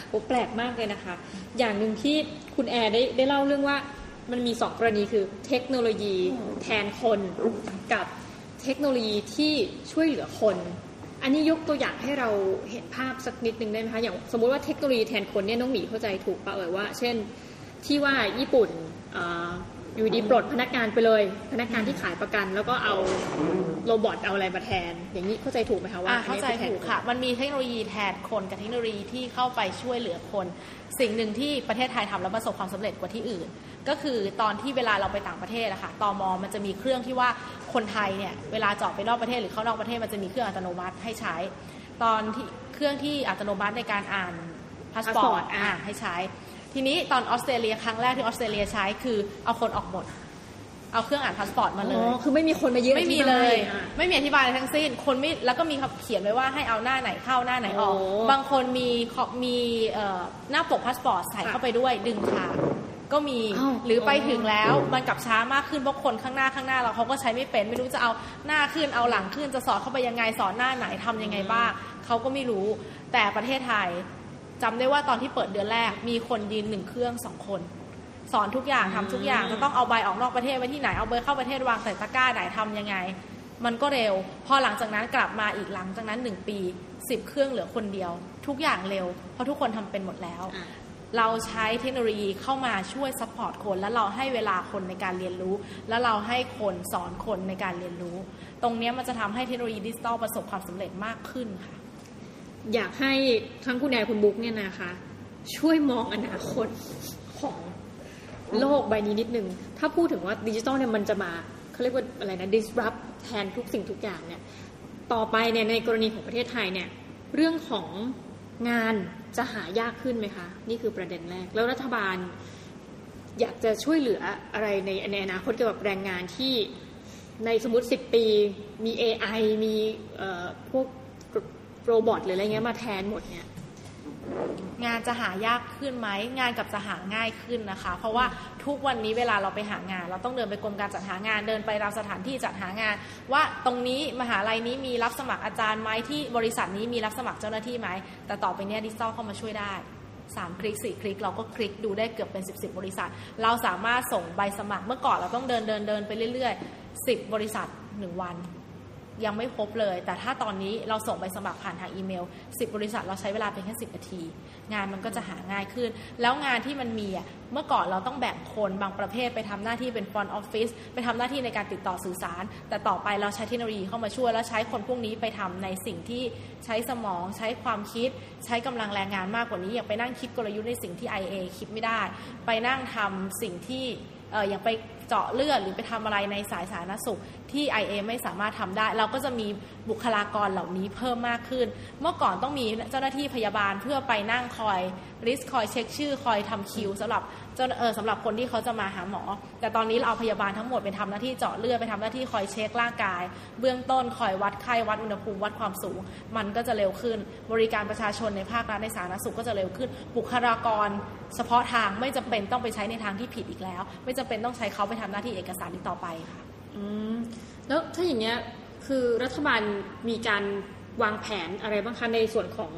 โอ้แปลกมากเลยนะคะอย่างนึงที่คุณแอร์ได้เล่าเรื่องว่ามันมี2กรณีคือเทคโนโลยีแทนคนกับเทคโนโลยีที่ช่วยเหลือคนอันนี้ยกตัวอย่างให้เราเห็นภาพสักนิดนึงได้ไหมคะอย่างสมมติว่าเทคโนโลยีแทนคนเนี่ยน้องหมีเข้าใจถูกป่ะเอ่ยว่าเช่นที่ว่าญี่ปุ่นอยู่ดีปลดพนักงานไปเลยพนักงานที่ขายประกันแล้วก็เอาโรบอทเอาอะไรมาแทนอย่างนี้เข้าใจถูกไหมคะว่าเข้าใจถูกค่ะมันมีเทคโนโลยีแทนคนกับเทคโนโลยีที่เข้าไปช่วยเหลือคนสิ่งหนึ่งที่ประเทศไทยทำแล้วประสบความสำเร็จกว่าที่อื่นก็คือตอนที่เวลาเราไปต่างประเทศอะค่ะตม.มันจะมีเครื่องที่ว่าคนไทยเนี่ยเวลาจอดไปนอกประเทศหรือเข้านอกประเทศมันจะมีเครื่องอัตโนมัติให้ใช้ตอนที่เครื่องที่อัตโนมัติในการอ่านพาสปอร์ตให้ใช้ทีนี้ตอนออสเตรเลียครั้งแรกที่ออสเตรเลียใช้คือเอาคนออกหมดเอาเครื่องอ่านพาสปอร์ตมาเลยอ๋อคือไม่มีคนมายืนไม่มีเลยไม่มีอธิบายอะไรทั้งสิ้นคนไม่แล้วก็มีเขียนไว้ว่าให้เอาหน้าไหนเข้าหน้าไหนออกบางคนมีหน้าปกพาสปอร์ตใส่เข้าไปด้วยดึงขาก็มีหรือไปถึงแล้วมันกลับช้ามากขึ้นเพราะคนข้างหน้าเราเขาก็ใช้ไม่เป็นไม่รู้จะเอาหน้าขึ้นเอาหลังขึ้นจะสอนเข้าไปยังไงสอนหน้าไหนทำยังไงบ้างเขาก็ไม่รู้แต่ประเทศไทยจำได้ว่าตอนที่เปิดเดือนแรกมีคนยืน1เครื่อง2คนสอนทุกอย่างทำทุกอย่างจะต้องเอาใบออกนอกประเทศไว้ที่ไหนเอาใบเข้าประเทศวางใส่ตะกร้าไหนทำยังไงมันก็เร็วพอหลังจากนั้นกลับมาอีกหลังจากนั้น1ปี10เครื่องเหลือคนเดียวทุกอย่างเร็วเพราะทุกคนทำเป็นหมดแล้วเราใช้เทคโนโลยีเข้ามาช่วยซัพพอร์ตคนแล้วเราให้เวลาคนในการเรียนรู้แล้วเราให้คนสอนคนในการเรียนรู้ตรงนี้มันจะทำให้เทคโนโลยีดิจิทัลประสบความสำเร็จมากขึ้นค่ะอยากให้ทั้งคุณแอร์คุณบุ๊กเนี่ยนะคะช่วยมองอนาคตของโลกใบนี้นิดนึงถ้าพูดถึงว่าดิจิทัลเนี่ยมันจะมาเขาเรียกว่าอะไรนะ disrupt แทนทุกสิ่งทุกอย่างเนี่ยต่อไปเนี่ยในกรณีของประเทศไทยเนี่ยเรื่องของงานจะหายากขึ้นไหมคะนี่คือประเด็นแรกแล้วรัฐบาลอยากจะช่วยเหลืออะไรในอนาคตเกี่ยวกับแรงงานที่ในสมมติ10ปีมี AI มีพวกโรบอทหรืออะไรเงี้ยมาแทนหมดเนี่ยงานจะหายากขึ้นไหมงานกับจะหาง่ายขึ้นนะคะเพราะว่าทุกวันนี้เวลาเราไปหางานเราต้องเดินไปกรมการจัดหางานเดินไปราวสถานที่จัดหางานว่าตรงนี้มหาลัยนี้มีรับสมัครอาจารย์ไหมที่บริษัทนี้มีรับสมัครเจ้าหน้าที่ไหมแต่ต่อไปเนี้ยดิจิทัลเข้ามาช่วยได้3คลิก4คลิกเราก็คลิกดูได้เกือบเป็น10บริษัทเราสามารถส่งใบสมัครเมื่อก่อนเราต้องเดินไปเรื่อยๆ10บริษัท1วันยังไม่พบเลยแต่ถ้าตอนนี้เราส่งใบสมัครผ่านทางอีเมล10บริษัทเราใช้เวลาเป็นแค่10นาทีงานมันก็จะหาง่ายขึ้นแล้วงานที่มันมีอ่ะเมื่อก่อนเราต้องแบ่งคนบางประเภทไปทำหน้าที่เป็น front office ไปทำหน้าที่ในการติดต่อสื่อสารแต่ต่อไปเราใช้เทคโนโลยีเข้ามาช่วยแล้วใช้คนพวกนี้ไปทำในสิ่งที่ใช้สมองใช้ความคิดใช้กำลังแรงงานมากกว่านี้อย่างไปนั่งคิดกลยุทธ์ในสิ่งที่ IA คิดไม่ได้ไปนั่งทำสิ่งที่อย่างไปเจาะเลือดหรือไปทำอะไรในสายสาธารณสุขที่ IA ไม่สามารถทำได้เราก็จะมีบุคลากรเหล่านี้เพิ่มมากขึ้นเมื่อก่อนต้องมีเจ้าหน้าที่พยาบาลเพื่อไปนั่งคอยลิสต์คอยเช็คชื่อคอยทำคิวสำหรับ จนสำหรับคนที่เขาจะมาหาหมอแต่ตอนนี้เราเอาพยาบาลทั้งหมดไปทำหน้าที่เจาะเลือดไปทำหน้าที่คอยเช็คร่างกายเบื้องต้นคอยวัดไข้วัดอุณหภูมิวัดความสูงมันก็จะเร็วขึ้นบริการประชาชนในภาครัฐในสาธารณสุขก็จะเร็วขึ้นบุคลากรเฉพาะทางไม่จำเป็นต้องไปใช้ในทางที่ผิดอีกแล้วไม่จำเป็นต้องใช้เขาไปทำหน้าที่เอกสารอีกต่อไปค่ะแล้วถ้าอย่างเงี้ยคือรัฐบาลมีการวางแผนอะไรบ้างคะในส่วนของ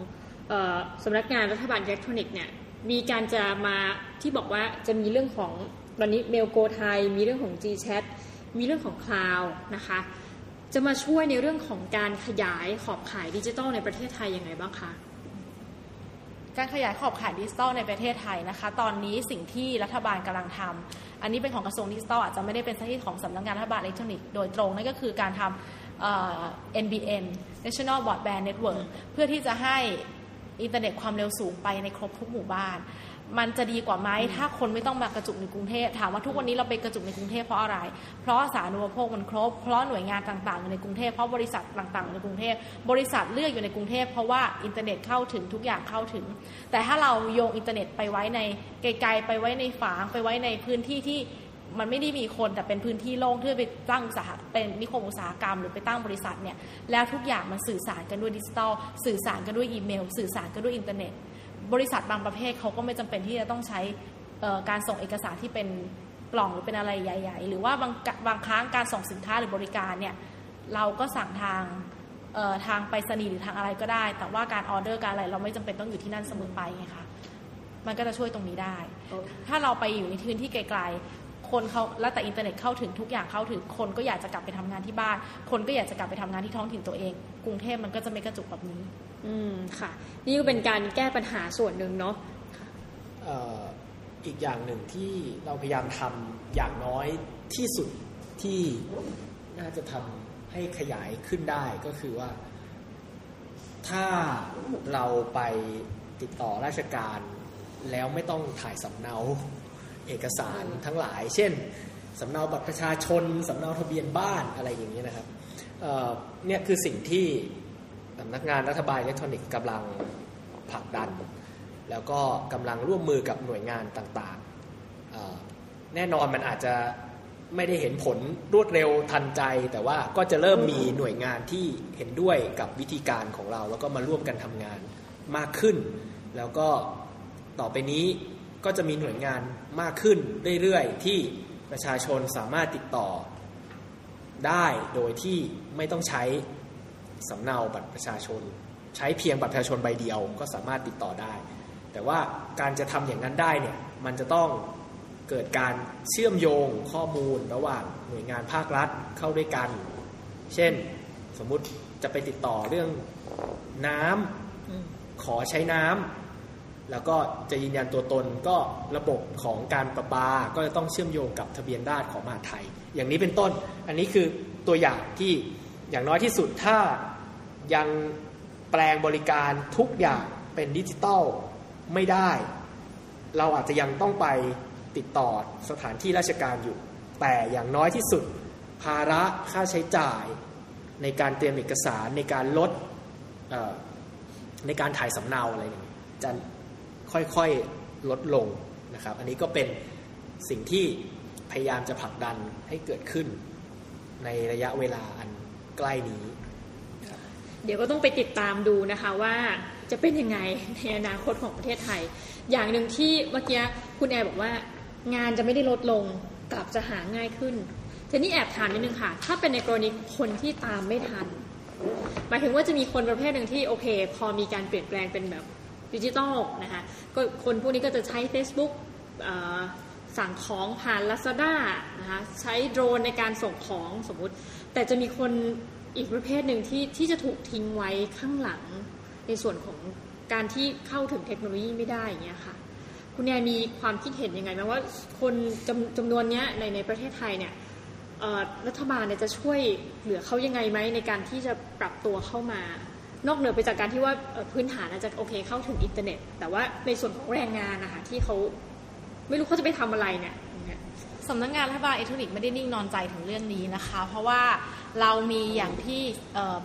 สำนักงานรัฐบาลอิเล็กทรอนิกส์เนี่ยมีการจะมาที่บอกว่าจะมีเรื่องของตอนนี้เมลโกไทยมีเรื่องของ G-Chat มีเรื่องของ Cloud นะคะจะมาช่วยในเรื่องของการขยายขอบข่ายดิจิทัลในประเทศไทยยังไงบ้างคะการขยายขอบข่ายดิจิทัลในประเทศไทยนะคะตอนนี้สิ่งที่รัฐบาลกำลังทำอันนี้เป็นของกระทรวงดิจิทัลอาจจะไม่ได้เป็นหน้าที่ของสำนักงานรัฐบาลอิเล็กทรอนิกส์โดยตรงนั่นก็คือการทำ NBN National Broadband Network เพื่อที่จะให้อินเทอร์เน็ตความเร็วสูงไปในครบทุกหมู่บ้านมันจะดีกว่าไหมถ้าคนไม่ต้องมากระจุกในกรุงเทพถามว่าทุกวันนี้เราไปกระจุกในกรุงเทพเพราะอะไรเพราะสาธารณูปโภคมันครบเพราะหน่วยงานต่างๆอยู่ในกรุงเทพเพราะบริษัทต่างๆอยู่ในกรุงเทพบริษัทเลือกอยู่ในกรุงเทพเพราะว่าอินเทอร์เน็ตเข้าถึงทุกอย่างเข้าถึงแต่ถ้าเราโยงอินเทอร์เน็ตไปไว้ในไกลๆไปไว้ในฝางไปไว้ในพื้นที่ที่มันไม่ได้มีคนแต่เป็นพื้นที่โล่งเพื่อไปตั้งเป็นนิคมอุตสาหกรรมหรือไปตั้งบริษัทเนี่ยแล้วทุกอย่างมันสื่อสารกันด้วยดิจิทัลสื่อสารกันด้วยอีเมลสื่อสารกันด้วยอินเทอร์เน็ตบริษัทบางประเภทเขาก็ไม่จำเป็นที่จะต้องใช้การส่งเอกสารที่เป็นกล่องหรือเป็นอะไรใหญ่ๆหรือว่าบางครั้งการส่งสินค้าหรือบริการเนี่ยเราก็สั่งทางไปรษณีย์หรือทางอะไรก็ได้แต่ว่าการออเดอร์การอะไรเราไม่จำเป็นต้องอยู่ที่นั่นเสมอไปไงคะมันก็จะช่วยตรงนี้ได้ถ้าเราไปอยู่ในพื้นที่ไกลคนเขาแล้วแต่อินเทอร์เน็ตเข้าถึงทุกอย่างเข้าถึงคนก็อยากจะกลับไปทำงานที่บ้านคนก็อยากจะกลับไปทำงานที่ท้องถิ่นตัวเองกรุงเทพมันก็จะไม่กระจุกแบบนี้ค่ะนี่ก็เป็นการแก้ปัญหาส่วนหนึ่งเนาะอีกอย่างหนึ่งที่เราพยายามทำอย่างน้อยที่สุดที่น่าจะทำให้ขยายขึ้นได้ก็คือว่าถ้าเราไปติดต่อราชการแล้วไม่ต้องถ่ายสำเนาเอกสารทั้งหลายเช่นสำเนาบัตรประชาชนสำเนาทะเบียนบ้านอะไรอย่างนี้นะครับเนี่ยคือสิ่งที่สำนักงานรัฐบาลอิเล็กทรอนิกส์กำลังผลักดันแล้วก็กำลังร่วมมือกับหน่วยงานต่างๆแน่นอนมันอาจจะไม่ได้เห็นผลรวดเร็วทันใจแต่ว่าก็จะเริ่มมีหน่วยงานที่เห็นด้วยกับวิธีการของเราแล้วก็มาร่วมกันทำงานมากขึ้นแล้วก็ต่อไปนี้ก็จะมีหน่วยงานมากขึ้นเรื่อยๆที่ประชาชนสามารถติดต่อได้โดยที่ไม่ต้องใช้สำเนาบัตรประชาชนใช้เพียงบัตรประชาชนใบเดียวก็สามารถติดต่อได้แต่ว่าการจะทำอย่างนั้นได้เนี่ยมันจะต้องเกิดการเชื่อมโยงข้อมูลระหว่างหน่วยงานภาครัฐเข้าด้วยกันเช่นสมมุติจะไปติดต่อเรื่องน้ำขอใช้น้ำแล้วก็จะยืนยันตัวตนก็ระบบของการประปาก็จะต้องเชื่อมโยงกับทะเบียนราษฎรของมหาดไทยอย่างนี้เป็นต้นอันนี้คือตัวอย่างที่อย่างน้อยที่สุดถ้ายังแปลงบริการทุกอย่างเป็นดิจิตอลไม่ได้เราอาจจะยังต้องไปติดต่อสถานที่ราชการอยู่แต่อย่างน้อยที่สุดภาระค่าใช้จ่ายในการเตรียมเอกสารในการลดในการถ่ายสำเนาอะไรอย่างนี้จะค่อยๆลดลงนะครับอันนี้ก็เป็นสิ่งที่พยายามจะผลักดันให้เกิดขึ้นในระยะเวลาอันใกล้นี้เดี๋ยวก็ต้องไปติดตามดูนะคะว่าจะเป็นยังไงในอนาคตของประเทศไทยอย่างหนึ่งที่เมื่อกี้คุณแอร์บอกว่างานจะไม่ได้ลดลงกลับจะหาง่ายขึ้นทีนี้แอบถามนิดนึงค่ะถ้าเป็นในกรณีคนที่ตามไม่ทันหมายถึงว่าจะมีคนประเภทหนึ่งที่โอเคพอมีการเปลี่ยนแปลงเป็นแบบดิจิตอลนะคะก็คนพวกนี้ก็จะใช้ Facebook สั่งของผ่าน Lazada นะคะใช้โดรนในการส่งของสมมุติแต่จะมีคนอีกประเภทหนึ่งที่จะถูกทิ้งไว้ข้างหลังในส่วนของการที่เข้าถึงเทคโนโลยีไม่ได้อย่างเงี้ยค่ะคุณแนนมีความคิดเห็นยังไงไหมว่าคนจำนวนเนี้ยในประเทศไทยเนี่ยรัฐบาลเนี่ยจะช่วยเหลือเขายังไงไหมในการที่จะปรับตัวเข้ามานอกเหนือไปจากการที่ว่าพื้นฐานอาจจะโอเคเข้าถึงอินเทอร์เน็ตแต่ว่าในส่วนของแรงงานนะคะที่เขาไม่รู้เขาจะไปทำอะไรเนี่ยสำนักงานรัฐบาลอิเล็กทรอนิกส์ไม่ได้นิ่งนอนใจถึงเรื่องนี้นะคะเพราะว่า เรามีอย่างที่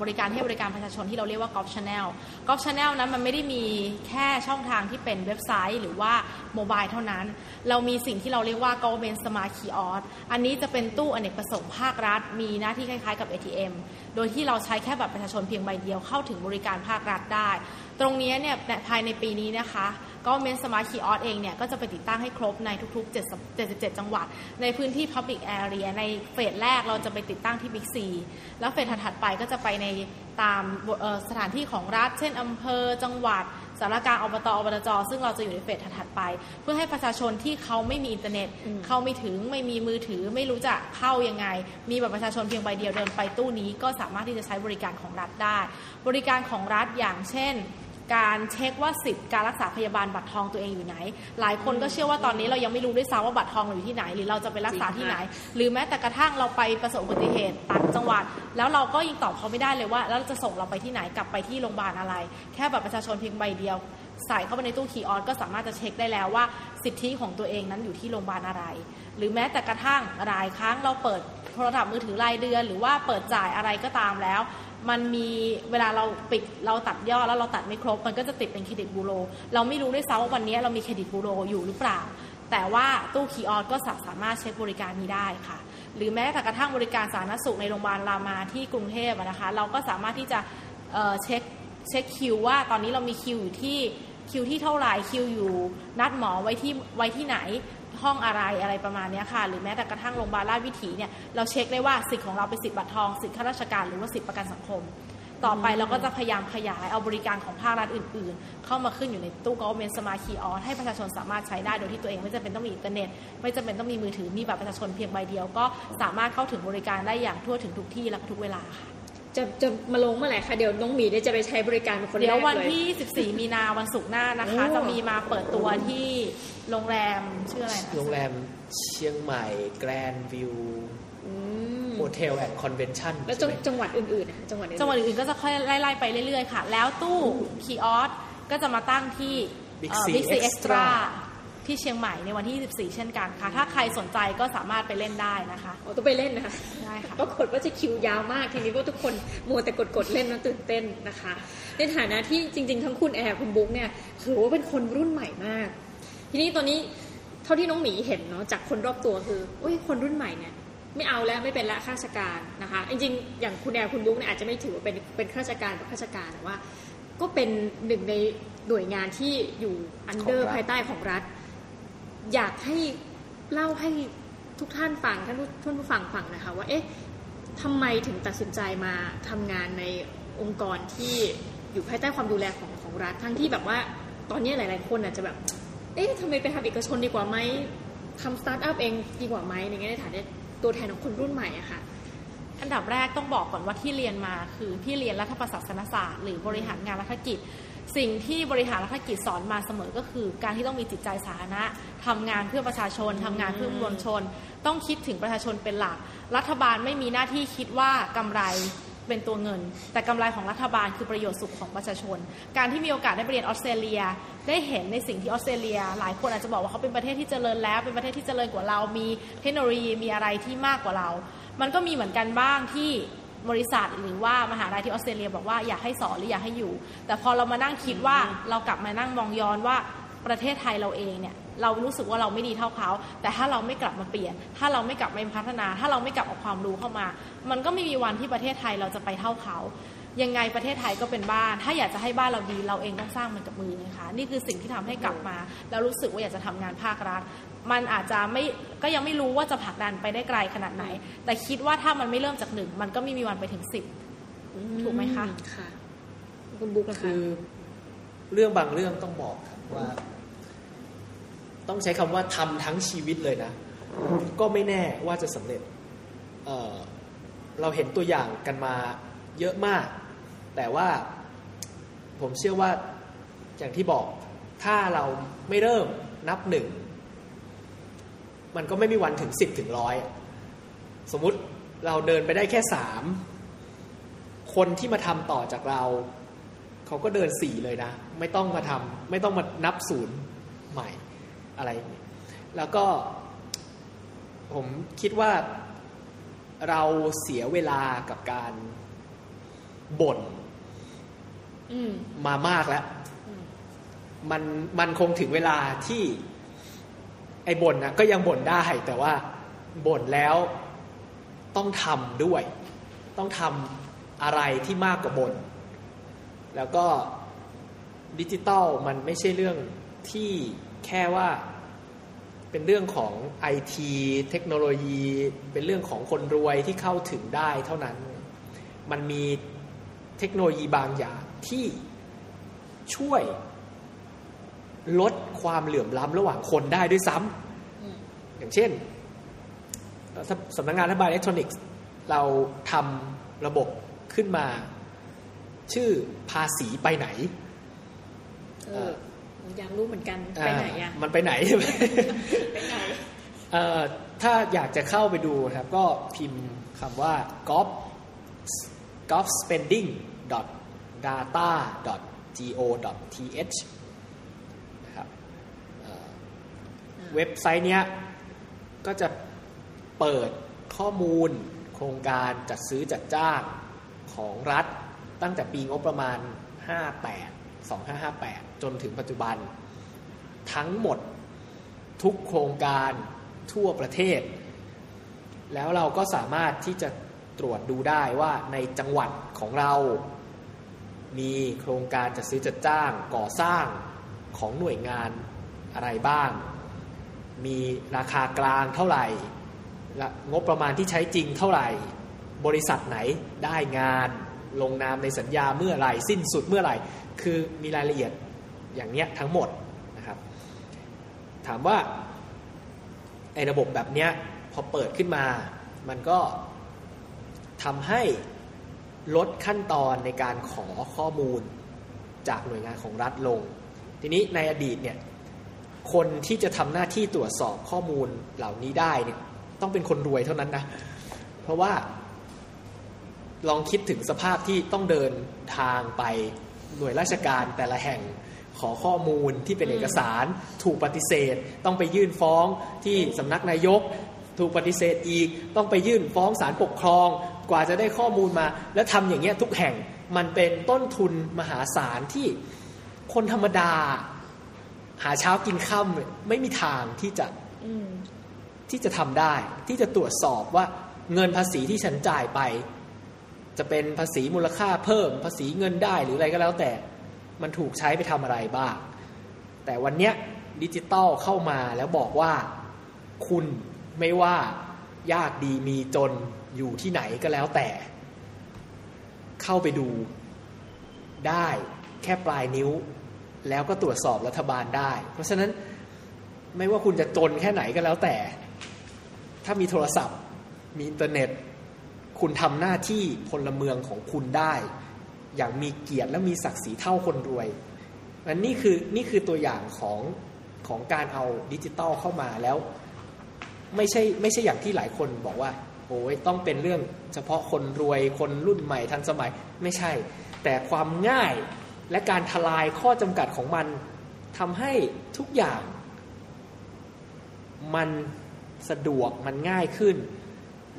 บริการให้บริการประชาชนที่เราเรียกว่า GOF Channel GOF Channel นั้นมันไม่ได้มีแค่ช่องทางที่เป็นเว็บไซต์หรือว่าโมบายเท่านั้นเรามีสิ่งที่เราเรียกว่า Government Smart Kiosk อันนี้จะเป็นตู้อเนกประสงค์ภาครัฐมีหน้าที่คล้ายๆกับ ATM โดยที่เราใช้แค่บัตรประชาชนเพียงใบเดียวเข้าถึงบริการภาครัฐได้ตรงนี้เนี่ยภายในปีนี้นะคะGovernment Smart Kiosk เองเนี่ยก็จะไปติดตั้งให้ครบในทุกๆ77จังหวัดในพื้นที่ Public Area ในเฟสแรกเราจะไปติดตั้งที่ Big C แล้วเฟสถัดๆไปก็จะไปในตามสถานที่ของรัฐเช่นอำเภอจังหวัดสารกลางอบต.อบจ.ซึ่งเราจะอยู่ในเฟสถัดๆไปเพื่อให้ประชาชนที่เขาไม่มีอินเทอร์เน็ตเข้าไม่ถึงไม่มีมือถือไม่รู้จะเข้ายังไงมีบัตรประชาชนเพียงใบเดียวเดินไปตู้นี้ก็สามารถที่จะใช้บริการของรัฐได้บริการของรัฐอย่างเช่นการเช็คว่าสิทธิ์การรักษาพยาบาลบัตรทองตัวเองอยู่ไหนหลายคนก็เชื่อว่าตอนนี้เรายังไม่รู้ด้วยซ้ำว่าบัตรทองอยู่ที่ไหนหรือเราจะไปรักษาที่ไหนหรือแม้แต่กระทั่งเราไปประสบอุบัติเหตุต่างจังหวัดแล้วเราก็ยังตอบเขาไม่ได้เลยว่าแล้วจะส่งเราไปที่ไหนกลับไปที่โรงพยาบาลอะไรแค่บัตรประชาชนเพียงใบเดียวใส่เข้าไปในตู้คีย์ออสก็สามารถจะเช็คได้แล้วว่าสิทธิของตัวเองนั้นอยู่ที่โรงพยาบาลอะไรหรือแม้แต่กระทั่งรายครั้งเราเปิดโทรศัพท์มือถือรายเดือนหรือว่าเปิดจ่ายอะไรก็ตามแล้วมันมีเวลาเราปิดเราตัดยอดแล้วเราตัดไม่ครบมันก็จะติดเป็นเครดิตบูโรเราไม่รู้ด้วยซ้ำว่าวันนี้เรามีเครดิตบูโรอยู่หรือเปล่าแต่ว่าตู้คีย์ออสก็สามารถเช็คบริการนี้ได้ค่ะหรือแม้แต่กระทั่งบริการสาธารณสุขในโรงพยาบาลรามาที่กรุงเทพนะคะเราก็สามารถที่จะเช็คคิวว่าตอนนี้เรามีคิวอยู่ที่เท่าไหร่คิวอยู่นัดหมอไว้ที่ไหนห้องอะไรประมาณนี้ค่ะหรือแม้แต่กระทั่งโรงพยาบาลราชวิถีเนี่ยเราเช็คได้ว่าสิทธิ์ของเราเป็นสิทธิ์บัตรทองสิทธิ์ข้าราชการหรือว่าสิทธิ์ประกันสังคมต่อไปเราก็จะพยายามขยายเอาบริการของภาครัฐอื่นๆเข้ามาขึ้นอยู่ในตู้ Government Smart Kiosk ให้ประชาชนสามารถใช้ได้โดยที่ตัวเองไม่จำเป็นต้องมีอินเทอร์เน็ตไม่จำเป็นต้องมีมือถือมีบัตรประชาชนเพียงใบเดียวก็สามารถเข้าถึงบริการได้อย่างทั่วถึงทุกที่และทุกเวลาค่ะจะมาลงเมื่อไหร่คะเดี๋ยวน้องหมีจะไปใช้บริการเป็นคนแรกเลยเดี๋ยววันที่14มีนาวันศุกร์หน้านะคะจะมีมาเปิดตัวที่โรงแรมชื่ออะไรนะโรงแรมเชียงใหม่แกรนด์วิวโฮเทลแอนด์คอนเวนชั่นแล้วจังหวัดอื่นๆนะจังหวัดอื่นก็จะค่อยไล่ๆไปเรื่อยๆค่ะแล้วตู้คีย์ออสก็จะมาตั้งที่ Big C Extra ที่เชียงใหม่ในวันที่24เช่นกันค่ะถ้าใครสนใจก็สามารถไปเล่นได้นะคะอ๋อต้องไปเล่นนะคะได้ค่ะปรากฏว่าจะคิวยาวมากทีนี้ก็ทุกคนมัวแต่กดเล่นแล้วตื่นเต้นนะคะในฐานะที่จริงๆทั้งคุณแอร์คุณบุ๊กเนี่ยถือว่าเป็นคนรุ่นใหม่มากทีนี้ตอนนี้เท่าที่น้องหมีเห็นเนาะจากคนรอบตัวคือโอ้ยคนรุ่นใหม่เนี่ยไม่เอาแล้วไม่เป็นละข้าราชการนะคะจริงๆอย่างคุณแอร์คุณบุ๊กเนี่ยอาจจะไม่ถือว่าเป็นข้าราชการหรือข้าราชการแต่ว่าก็เป็นหนึ่งในหน่วยงานที่อยู่อันเดอร์ภายใต้ของรัฐอยากให้เล่าให้ทุกท่านฟังท่านผู้ฟังฟังนะคะว่าเอ๊ะทำไมถึงตัดสินใจมาทำงานในองค์กรที่อยู่ภายใต้ความดูแลของรัฐทั้งที่แบบว่าตอนนี้หลายๆคนอาจจะแบบเอ๊ะทำไมไปทำเอกชนดีกว่าไหมทำสตาร์ทอัพเองดีกว่าไหมอย่างเงี้ยในฐานะตัวแทนของคนรุ่นใหม่อะค่ะอันดับแรกต้องบอกก่อนว่าที่เรียนมาคือพี่เรียนรัฐประศาสนศาสตร์หรือบริหารงานรัฐกิจสิ่งที่บริหารรัฐกิจสอนมาเสมอก็คือการที่ต้องมีจิตใจสาธารณะทำงานเพื่อประชาชนทำงานเพื่อมวลชนต้องคิดถึงประชาชนเป็นหลักรัฐบาลไม่มีหน้าที่คิดว่ากำไรเป็นตัวเงินแต่กำไรของรัฐบาลคือประโยชน์สุขของประชาชนการที่มีโอกาสได้ไปเรียนออสเตรเลียได้เห็นในสิ่งที่ออสเตรเลียหลายคนอาจจะบอกว่าเขาเป็นประเทศที่เจริญแล้วเป็นประเทศที่เจริญกว่าเรามีเทคโนโลยีมีอะไรที่มากกว่าเรามันก็มีเหมือนกันบ้างที่บริษัทหรือว่ามหาวิทยาลัยที่ออสเตรเลียบอกว่าอยากให้สอนหรืออยากให้อยู่แต่พอเรามานั่งคิดว่าเรากลับมานั่งมองย้อนว่าประเทศไทยเราเองเนี่ยเรารู้สึกว่าเราไม่ดีเท่าเขาแต่ถ้าเราไม่กลับมาเปลี่ยนถ้าเราไม่กลับมาพัฒนาถ้าเราไม่กลับเอาความรู้เข้ามามันก็ไม่มีวันที่ประเทศไทยเราจะไปเท่าเขายังไงประเทศไทยก็เป็นบ้านถ้าอยากจะให้บ้านเราดีเราเองต้องสร้างมันกับมือไงคะนี่คือสิ่งที่ทำให้กลับมาแล้วรู้สึกว่าอยากจะทำงานภาครัฐมันอาจจะไม่ก็ยังไม่รู้ว่าจะผลักดันไปได้ไกลขนาดไหนแต่คิดว่าถ้ามันไม่เริ่มจาก1มันก็ไม่มีวันไปถึง10ถูกไหมคะค่ะคุณบุ๊กนะคะคือเรื่องบางเรื่องต้องบอกว่าต้องใช้คำว่าทำทั้งชีวิตเลยนะก็ไม่แน่ว่าจะสำเร็จเราเห็นตัวอย่างกันมาเยอะมากแต่ว่าผมเชื่อว่าอย่างที่บอกถ้าเราไม่เริ่มนับหนึ่งมันก็ไม่มีวันถึง10ถึง100สมมุติเราเดินไปได้แค่3คนที่มาทำต่อจากเราเขาก็เดิน4เลยนะไม่ต้องมานับ0ใหม่อะไรแล้วก็ผมคิดว่า เราเสียเวลากับการบ่นมามากแล้วมันคงถึงเวลาที่ไอ้บ่นนะก็ยังบ่นได้แต่ว่าบ่นแล้วต้องทำด้วยต้องทำอะไรที่มากกว่าบ่นแล้วก็ดิจิตอลมันไม่ใช่เรื่องที่แค่ว่าเป็นเรื่องของ IT เทคโนโลยีเป็นเรื่องของคนรวยที่เข้าถึงได้เท่านั้นมันมีเทคโนโลยีบางอย่างที่ช่วยลดความเหลื่อมล้ำระหว่างคนได้ด้วยซ้ำอย่างเช่นสำนักงานรัฐบาลอิเล็กทรอนิกส์เราทำระบบขึ้นมาชื่อภาษีไปไหนอยากรู้เหมือนกันไปไหนอ่ะมันไปไหน ไปไหนถ้าอยากจะเข้าไปดูครับก็พิมพ์คำว่า govspending.data.go.th นะครับเว็บไซต์เนี้ยก็จะเปิดข้อมูลโครงการจัดซื้อจัดจ้างของรัฐตั้งแต่ปีงบประมาณ2558จนถึงปัจจุบันทั้งหมดทุกโครงการทั่วประเทศแล้วเราก็สามารถที่จะตรวจดูได้ว่าในจังหวัดของเรามีโครงการจัดซื้อจัดจ้างก่อสร้างของหน่วยงานอะไรบ้างมีราคากลางเท่าไหร่งบประมาณที่ใช้จริงเท่าไหร่บริษัทไหนได้งานลงนามในสัญญาเมื่อไหร่สิ้นสุดเมื่อไหร่คือมีรายละเอียดอย่างเนี้ยทั้งหมดนะครับถามว่าไอ้ระบบแบบเนี้ยพอเปิดขึ้นมามันก็ทำให้ลดขั้นตอนในการขอข้อมูลจากหน่วยงานของรัฐลงทีนี้ในอดีตเนี่ยคนที่จะทำหน้าที่ตรวจสอบข้อมูลเหล่านี้ได้เนี่ยต้องเป็นคนรวยเท่านั้นนะเพราะว่าลองคิดถึงสภาพที่ต้องเดินทางไปหน่วยราชการแต่ละแห่งขอข้อมูลที่เป็นเอกสารถูกปฏิเสธต้องไปยื่นฟ้องที่สำนักนายกถูกปฏิเสธอีกต้องไปยื่นฟ้องศาลปกครองกว่าจะได้ข้อมูลมาแล้วทำอย่างเงี้ยทุกแห่งมันเป็นต้นทุนมหาศาลที่คนธรรมดาหาเช้ากินค่ำไม่มีทางที่จะทำได้ที่จะตรวจสอบว่าเงินภาษีที่ฉันจ่ายไปจะเป็นภาษีมูลค่าเพิ่มภาษีเงินได้หรืออะไรก็แล้วแต่มันถูกใช้ไปทำอะไรบ้างแต่วันเนี้ยดิจิตอลเข้ามาแล้วบอกว่าคุณไม่ว่ายากดีมีจนอยู่ที่ไหนก็แล้วแต่เข้าไปดูได้แค่ปลายนิ้วแล้วก็ตรวจสอบรัฐบาลได้เพราะฉะนั้นไม่ว่าคุณจะจนแค่ไหนก็แล้วแต่ถ้ามีโทรศัพท์มีอินเทอร์เน็ตคุณทำหน้าที่พลเมืองของคุณได้อย่างมีเกียรติและมีศักดิ์ศรีเท่าคนรวยอันนี้คือตัวอย่างของการเอาดิจิตอลเข้ามาแล้วไม่ใช่อย่างที่หลายคนบอกว่าโอ้ยต้องเป็นเรื่องเฉพาะคนรวยคนรุ่นใหม่ทันสมัยไม่ใช่แต่ความง่ายและการทลายข้อจำกัดของมันทำให้ทุกอย่างมันสะดวกมันง่ายขึ้น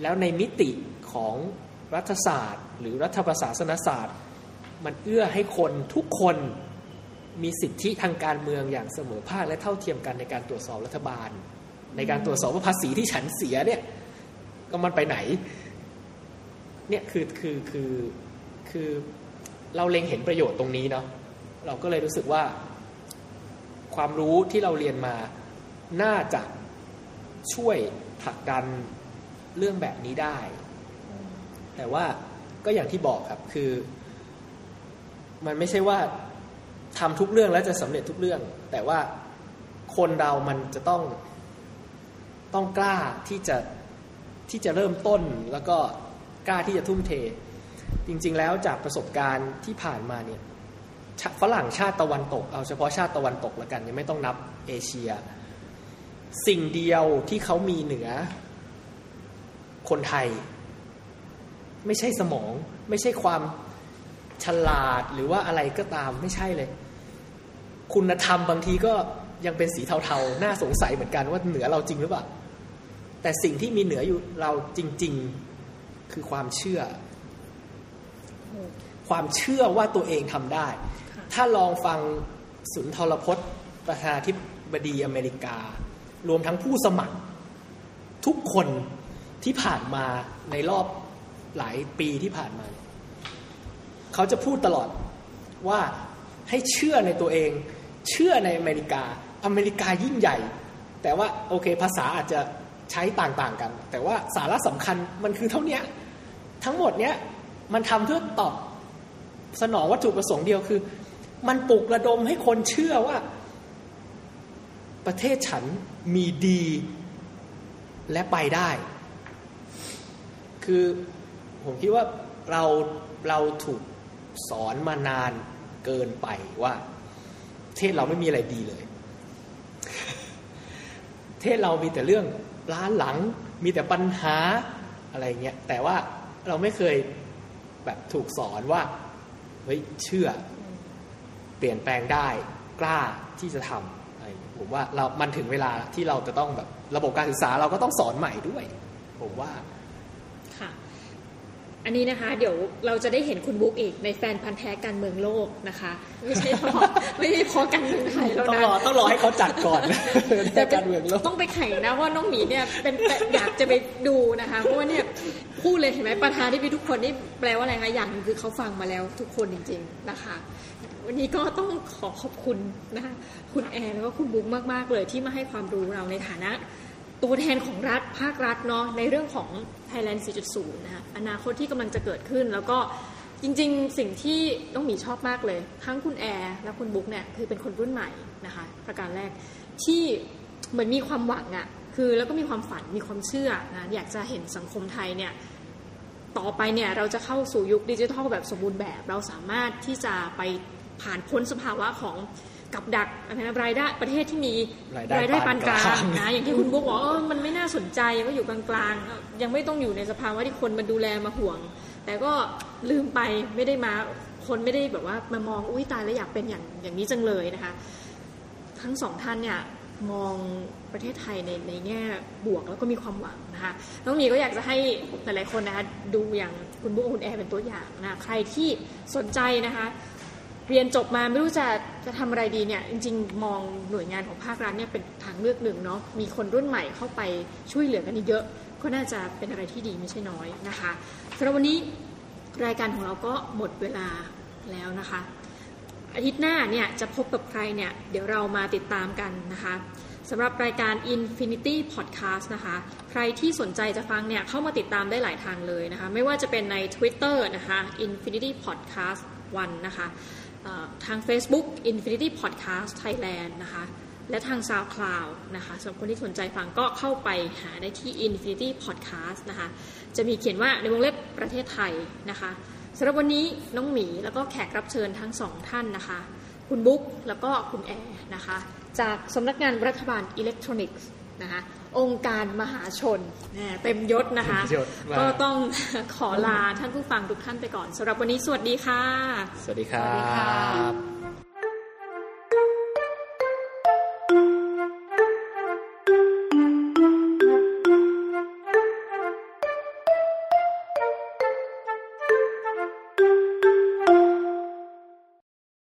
แล้วในมิติของรัฐศาสตร์หรือรัฐประศาสนศาสตร์มันเอื้อให้คนทุกคนมีสิทธิทางการเมืองอย่างเสมอภาคและเท่าเทียมกันในการตรวจสอบรัฐบาลในการตรวจสอบว่าภาษีที่ฉันเสียเนี่ยก็มันไปไหนเนี่ยคือเราเล็งเห็นประโยชน์ตรงนี้เนาะเราก็เลยรู้สึกว่าความรู้ที่เราเรียนมาน่าจะช่วยผลักดันเรื่องแบบนี้ได้แต่ว่าก็อย่างที่บอกครับคือมันไม่ใช่ว่าทำทุกเรื่องแล้วจะสำเร็จทุกเรื่องแต่ว่าคนเรามันจะต้องกล้าที่จะเริ่มต้นแล้วก็กล้าที่จะทุ่มเทจริงๆแล้วจากประสบการณ์ที่ผ่านมาเนี่ยฝรั่งชาติตะวันตกเอาเฉพาะชาติตะวันตกละกันยังไม่ต้องนับเอเชียสิ่งเดียวที่เขามีเหนือคนไทยไม่ใช่สมองไม่ใช่ความฉลาดหรือว่าอะไรก็ตามไม่ใช่เลยคุณธรรมบางทีก็ยังเป็นสีเทาๆน่าสงสัยเหมือนกันว่าเหนือเราจริงหรือเปล่าแต่สิ่งที่มีเหนืออยู่เราจริง คือความเชื่อว่าตัวเองทำได้ถ้าลองฟังสุนทรพจน์ประธานาธิบดีอเมริการวมทั้งผู้สมัครทุกคนที่ผ่านมาในรอบหลายปีที่ผ่านมาเขาจะพูดตลอดว่าให้เชื่อในตัวเองเชื่อในอเมริกายิ่งใหญ่แต่ว่าโอเคภาษาอาจจะใช้ต่างๆกันแต่ว่าสาระสำคัญมันคือเท่านี้ทั้งหมดเนี้ยมันทำเพื่อตอบสนองวัตถุประสงค์เดียวคือมันปลุกระดมให้คนเชื่อว่าประเทศฉันมีดีและไปได้คือผมคิดว่าเราถูกสอนมานานเกินไปว่าประเทศเราไม่มีอะไรดีเลยประเทศเรามีแต่เรื่องล้าหลังมีแต่ปัญหาอะไรเงี้ยแต่ว่าเราไม่เคยแบบถูกสอนว่าเฮ้ยเชื่อเปลี่ยนแปลงได้กล้าที่จะทำอะไรผมว่ามันถึงเวลาที่เราจะต้องแบบระบบการศึกษาเราก็ต้องสอนใหม่ด้วยผมว่าค่ะอันนี้นะคะเดี๋ยวเราจะได้เห็นคุณบุ๊กอีกในแฟนพันธ์แท้การเมืองโลกนะคะไม่ใช่พอการเมืองไทยแล้วนะต้องรอให้เขาจัดก่อนแต่การเมืองโลกต้องไปไขนะว่าน้องหมีเนี่ยเป็นอยากจะไปดูนะคะเพราะว่าเนี่ยพูดเลยเห็นไหมประธานที่พี่ทุกคนนี่แปลว่าอะไรคะอย่างนึงคือเขาฟังมาแล้วทุกคนจริงๆนะคะวันนี้ก็ต้องขอบคุณนะคะคุณแอนแล้วก็คุณบุ๊กมากๆเลยที่มาให้ความรู้เราในฐานะตัวแทนของรัฐภาครัฐเนาะในเรื่องของ Thailand 4.0 นะคะอนาคตที่กำลังจะเกิดขึ้นแล้วก็จริงๆสิ่งที่น้องหมีชอบมากเลยทั้งคุณแอร์และคุณบุ๊กเนี่ยคือเป็นคนรุ่นใหม่นะคะประการแรกที่เหมือนมีความหวังอะคือแล้วก็มีความฝันมีความเชื่อนะอยากจะเห็นสังคมไทยเนี่ยต่อไปเนี่ยเราจะเข้าสู่ยุคดิจิทัลแบบสมบูรณ์แบบเราสามารถที่จะไปผ่านพ้นสภาวะของกับดักอะไรนะรายได้ประเทศที่มีรายได้ปานกลางนะอย่างที่คุณบุ๊กบอกมันไม่น่าสนใจก็อยู่กลางๆยังไม่ต้องอยู่ในสภาวะที่คนมันดูแลมาห่วงแต่ก็ลืมไปไม่ได้มาคนไม่ได้แบบว่ามามองอุ้ยตายแล้วอยากเป็นอย่างนี้จังเลยนะคะทั้งสองท่านเนี่ยมองประเทศไทยในแง่บวกแล้วก็มีความหวังนะคะน้องหมีก็อยากจะให้หลายๆคนนะคะดูอย่างคุณบุ๊กคุณแอร์เป็นตัวอย่างนะใครที่สนใจนะคะเรียนจบมาไม่รู้จะทำอะไรดีเนี่ยจริงๆมองหน่วยงานของภาครัฐเนี่ยเป็นทางเลือกหนึ่งเนาะมีคนรุ่นใหม่เข้าไปช่วยเหลือกันเยอะก็น่าจะเป็นอะไรที่ดีไม่ใช่น้อยนะคะสำหรับวันนี้รายการของเราก็หมดเวลาแล้วนะคะอาทิตย์หน้าเนี่ยจะพบกับใครเนี่ยเดี๋ยวเรามาติดตามกันนะคะสำหรับรายการ Infinity Podcast นะคะใครที่สนใจจะฟังเนี่ยเข้ามาติดตามได้หลายทางเลยนะคะไม่ว่าจะเป็นใน Twitter นะคะ Infinity Podcast 1 นะคะทาง Facebook Infinity Podcast Thailand นะคะและทาง SoundCloud นะคะสำหรับคนที่สนใจฟังก็เข้าไปหาได้ที่ Infinity Podcast นะคะจะมีเขียนว่าในวงเล็บประเทศไทยนะคะสำหรับวันนี้น้องหมีแล้วก็แขกรับเชิญทั้งสองท่านนะคะคุณบุ๊กแล้วก็คุณแอร์นะคะจากสำนักงานรัฐบาลอิเล็กทรอนิกส์นะคะองค์การมหาชนเต็มยศนะคะก็ต้องขอลาท่านผู้ฟังทุกท่านไปก่อนสำหรับวันนี้สวัสดีค่ะสวัสดีครับ